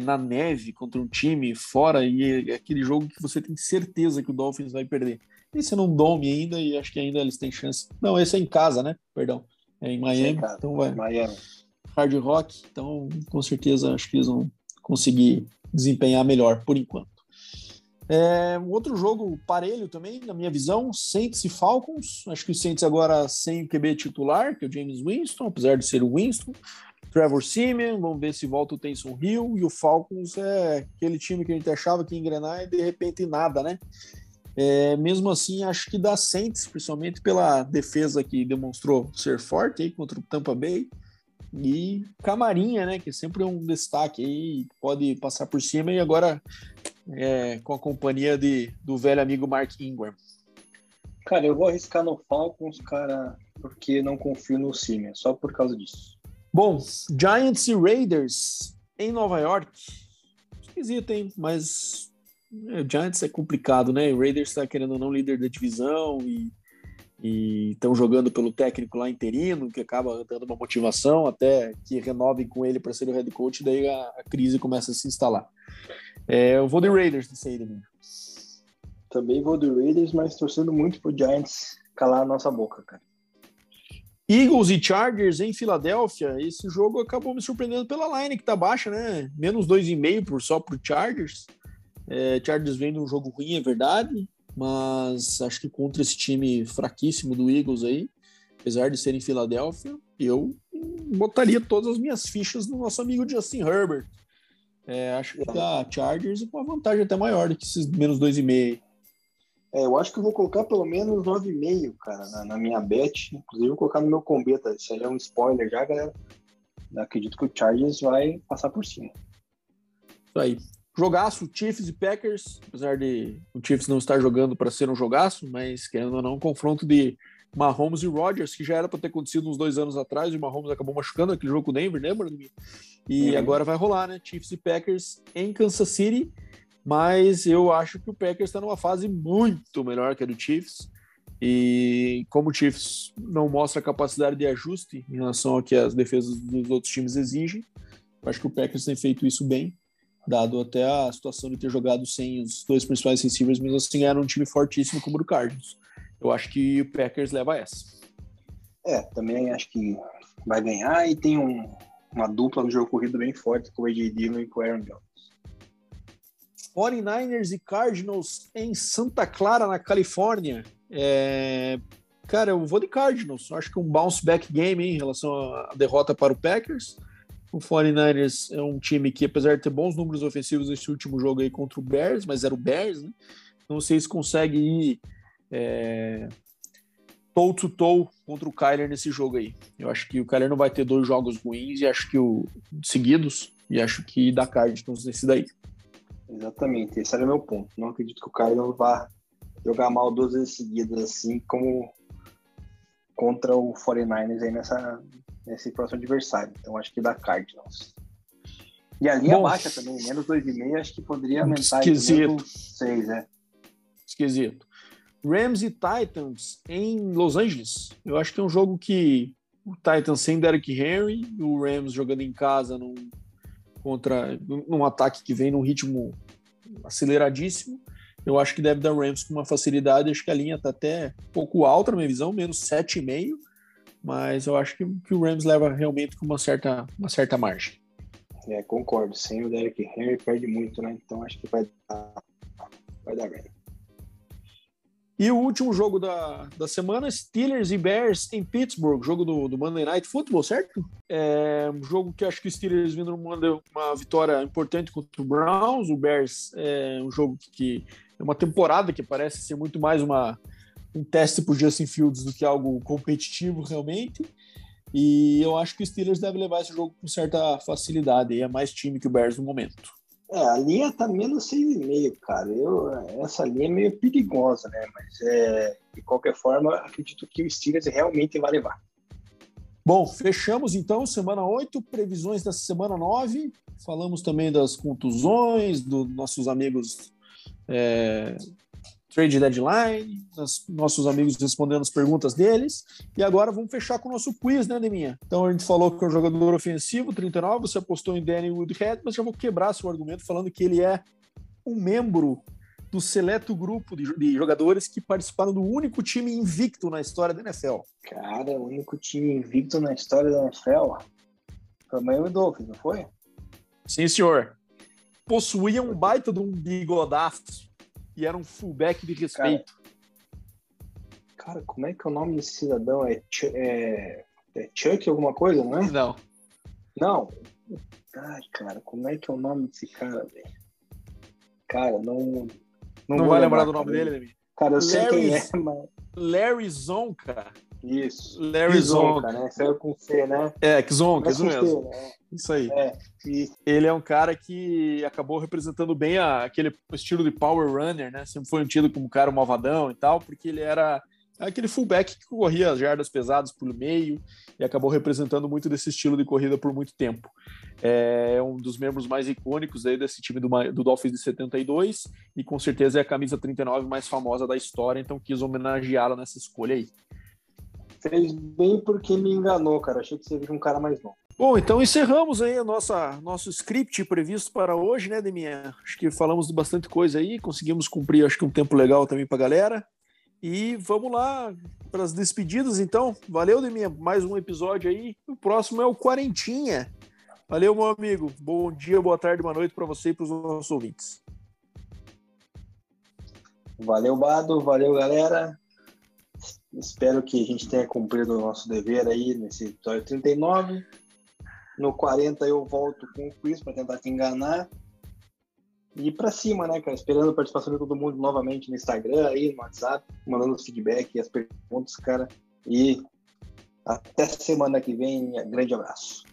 na neve contra um time fora, e é aquele jogo que você tem certeza que o Dolphins vai perder. Esse não dome ainda, e acho que ainda eles têm chance. Não, esse é em casa, né? Perdão. É em Miami, casa, então vai. Miami. Hard Rock, então com certeza acho que eles vão conseguir desempenhar melhor por enquanto. Outro jogo parelho também, na minha visão, Saints e Falcons. Acho que o Saints agora sem o QB titular, que é o James Winston, apesar de ser o Winston. Trevor Siemian, vamos ver se volta o Taysom Hill. E o Falcons é aquele time que a gente achava que ia engrenar e de repente nada, né? Mesmo assim, acho que dá Saints, principalmente pela defesa que demonstrou ser forte aí contra o Tampa Bay, e Camarinha, né, que é sempre um destaque aí, pode passar por cima, e agora com a companhia do velho amigo Mark Ingram. Cara, eu vou arriscar no Falcons, cara, porque não confio no Simeon, só por causa disso. Bom, Giants e Raiders em Nova York, esquisito, hein, mas... O Giants é complicado, né? O Raiders está querendo ou não líder da divisão, e estão jogando pelo técnico lá interino, que acaba dando uma motivação até que renovem com ele para ser o head coach, daí a crise começa a se instalar. Eu vou de Raiders nesse aí, Domingo. Também vou de Raiders, mas torcendo muito pro Giants calar a nossa boca, cara. Eagles e Chargers em Filadélfia, esse jogo acabou me surpreendendo pela line que tá baixa, né? Menos 2,5 só pro Chargers. Chargers vem num jogo ruim, é verdade, mas acho que contra esse time fraquíssimo do Eagles aí, apesar de ser em Filadélfia, eu botaria todas as minhas fichas no nosso amigo Justin Herbert. Acho que dá Chargers com uma vantagem até maior do que esses menos 2,5. Eu acho que eu vou colocar pelo menos 9,5, cara, na minha bet. Inclusive, vou colocar no meu combeta. Isso aí é um spoiler já, galera. Eu acredito que o Chargers vai passar por cima. Isso aí. Jogaço, Chiefs e Packers, apesar de o Chiefs não estar jogando para ser um jogaço, mas querendo ou não, um confronto de Mahomes e Rodgers, que já era para ter acontecido uns 2 anos atrás, e o Mahomes acabou machucando aquele jogo com o Denver, lembra? E agora vai rolar, né? Chiefs e Packers em Kansas City, mas eu acho que o Packers está numa fase muito melhor que a do Chiefs, e como o Chiefs não mostra a capacidade de ajuste em relação ao que as defesas dos outros times exigem, eu acho que o Packers tem feito isso bem, dado até a situação de ter jogado sem os dois principais receivers, mesmo assim era um time fortíssimo como o do Cardinals. Eu acho que o Packers leva essa. Também acho que vai ganhar, e tem uma dupla no jogo corrido bem forte com o A.J. Dillon e com o Aaron Jones. 49ers e Cardinals em Santa Clara, na Califórnia. Cara, eu vou de Cardinals. Acho que um bounce back game, hein, em relação à derrota para o Packers. O 49ers é um time que, apesar de ter bons números ofensivos nesse último jogo aí contra o Bears, mas era o Bears, né? Não sei se consegue ir toe-to-toe contra o Kyler nesse jogo aí. Eu acho que o Kyler não vai ter 2 jogos ruins, e acho que seguidos, e acho que dá Cardinals nesse daí. Exatamente, esse era o meu ponto. Não acredito que o Kyler vá jogar mal 2 vezes seguidas, assim como contra o 49ers aí nesse próximo adversário. Então acho que dá Cardinals. E a linha baixa também, menos 2,5, acho que poderia aumentar. Esquisito. 6, esquisito. Rams e Titans em Los Angeles. Eu acho que é um jogo que o Titans sem Derrick Henry, o Rams jogando em casa num ataque que vem num ritmo aceleradíssimo. Eu acho que deve dar Rams com uma facilidade. Acho que a linha tá até um pouco alta, na minha visão, menos 7,5. Mas eu acho que o Rams leva realmente com uma certa margem. Concordo. Sem o Derrick Henry perde muito, né? Então acho que vai dar bem. E o último jogo da semana, Steelers e Bears em Pittsburgh, jogo do Monday Night Football, certo? Um jogo que acho que o Steelers vindo uma vitória importante contra o Browns. O Bears é um jogo que é uma temporada que parece ser muito mais uma um teste para o Justin Fields do que algo competitivo realmente. E eu acho que o Steelers deve levar esse jogo com certa facilidade. E é mais time que o Bears no momento. É, a linha tá menos 6,5, cara. Essa linha é meio perigosa, né? Mas, de qualquer forma, acredito que o Steelers realmente vai levar. Bom, fechamos então semana 8, previsões da semana 9. Falamos também das contusões, dos nossos amigos... Trade Deadline, nossos amigos respondendo as perguntas deles. E agora vamos fechar com o nosso quiz, né, Deminha? Então a gente falou que é um jogador ofensivo, 39, você apostou em Danny Woodhead, mas já vou quebrar seu argumento falando que ele é um membro do seleto grupo de jogadores que participaram do único time invicto na história da NFL. Cara, o único time invicto na história da NFL foi o Miami Dolphins, não foi? Sim, senhor. Possuía um baita de um bigodaço. E era um fullback de respeito. Cara, como é que é o nome desse cidadão? É Chuck alguma coisa, não é? Não. Não? Ai, cara, como é que é o nome desse cara, velho? Cara, não vai lembrar do nome dele, né? Cara, eu sei quem é, mas... Larry Zonka. Isso. Larry Zonka, né? Saiu com C, né? Que Zonka, isso mesmo. C, né? Isso aí. Ele é um cara que acabou representando bem aquele estilo de power runner, né? Sempre foi tido como um cara malvadão e tal, porque ele era aquele fullback que corria as jardas pesadas pelo meio e acabou representando muito desse estilo de corrida por muito tempo. É um dos membros mais icônicos aí desse time do Dolphins de 72 e com certeza é a camisa 39 mais famosa da história, então quis homenageá-la nessa escolha aí. Fez bem porque me enganou, cara. Achei que você viu um cara mais novo. Bom, então encerramos aí nosso script previsto para hoje, né, Deminha? Acho que falamos de bastante coisa aí, conseguimos cumprir, acho que um tempo legal também para a galera. E vamos lá para as despedidas, então. Valeu, Deminha, mais um episódio aí. O próximo é o Quarentinha. Valeu, meu amigo. Bom dia, boa tarde, boa noite para você e para os nossos ouvintes. Valeu, Bado. Valeu, galera. Espero que a gente tenha cumprido o nosso dever aí nesse episódio 39. No 40 eu volto com o quiz para tentar te enganar. E para cima, né, cara? Esperando a participação de todo mundo novamente no Instagram, aí, no WhatsApp, mandando os feedback e as perguntas, cara. E até semana que vem. Grande abraço.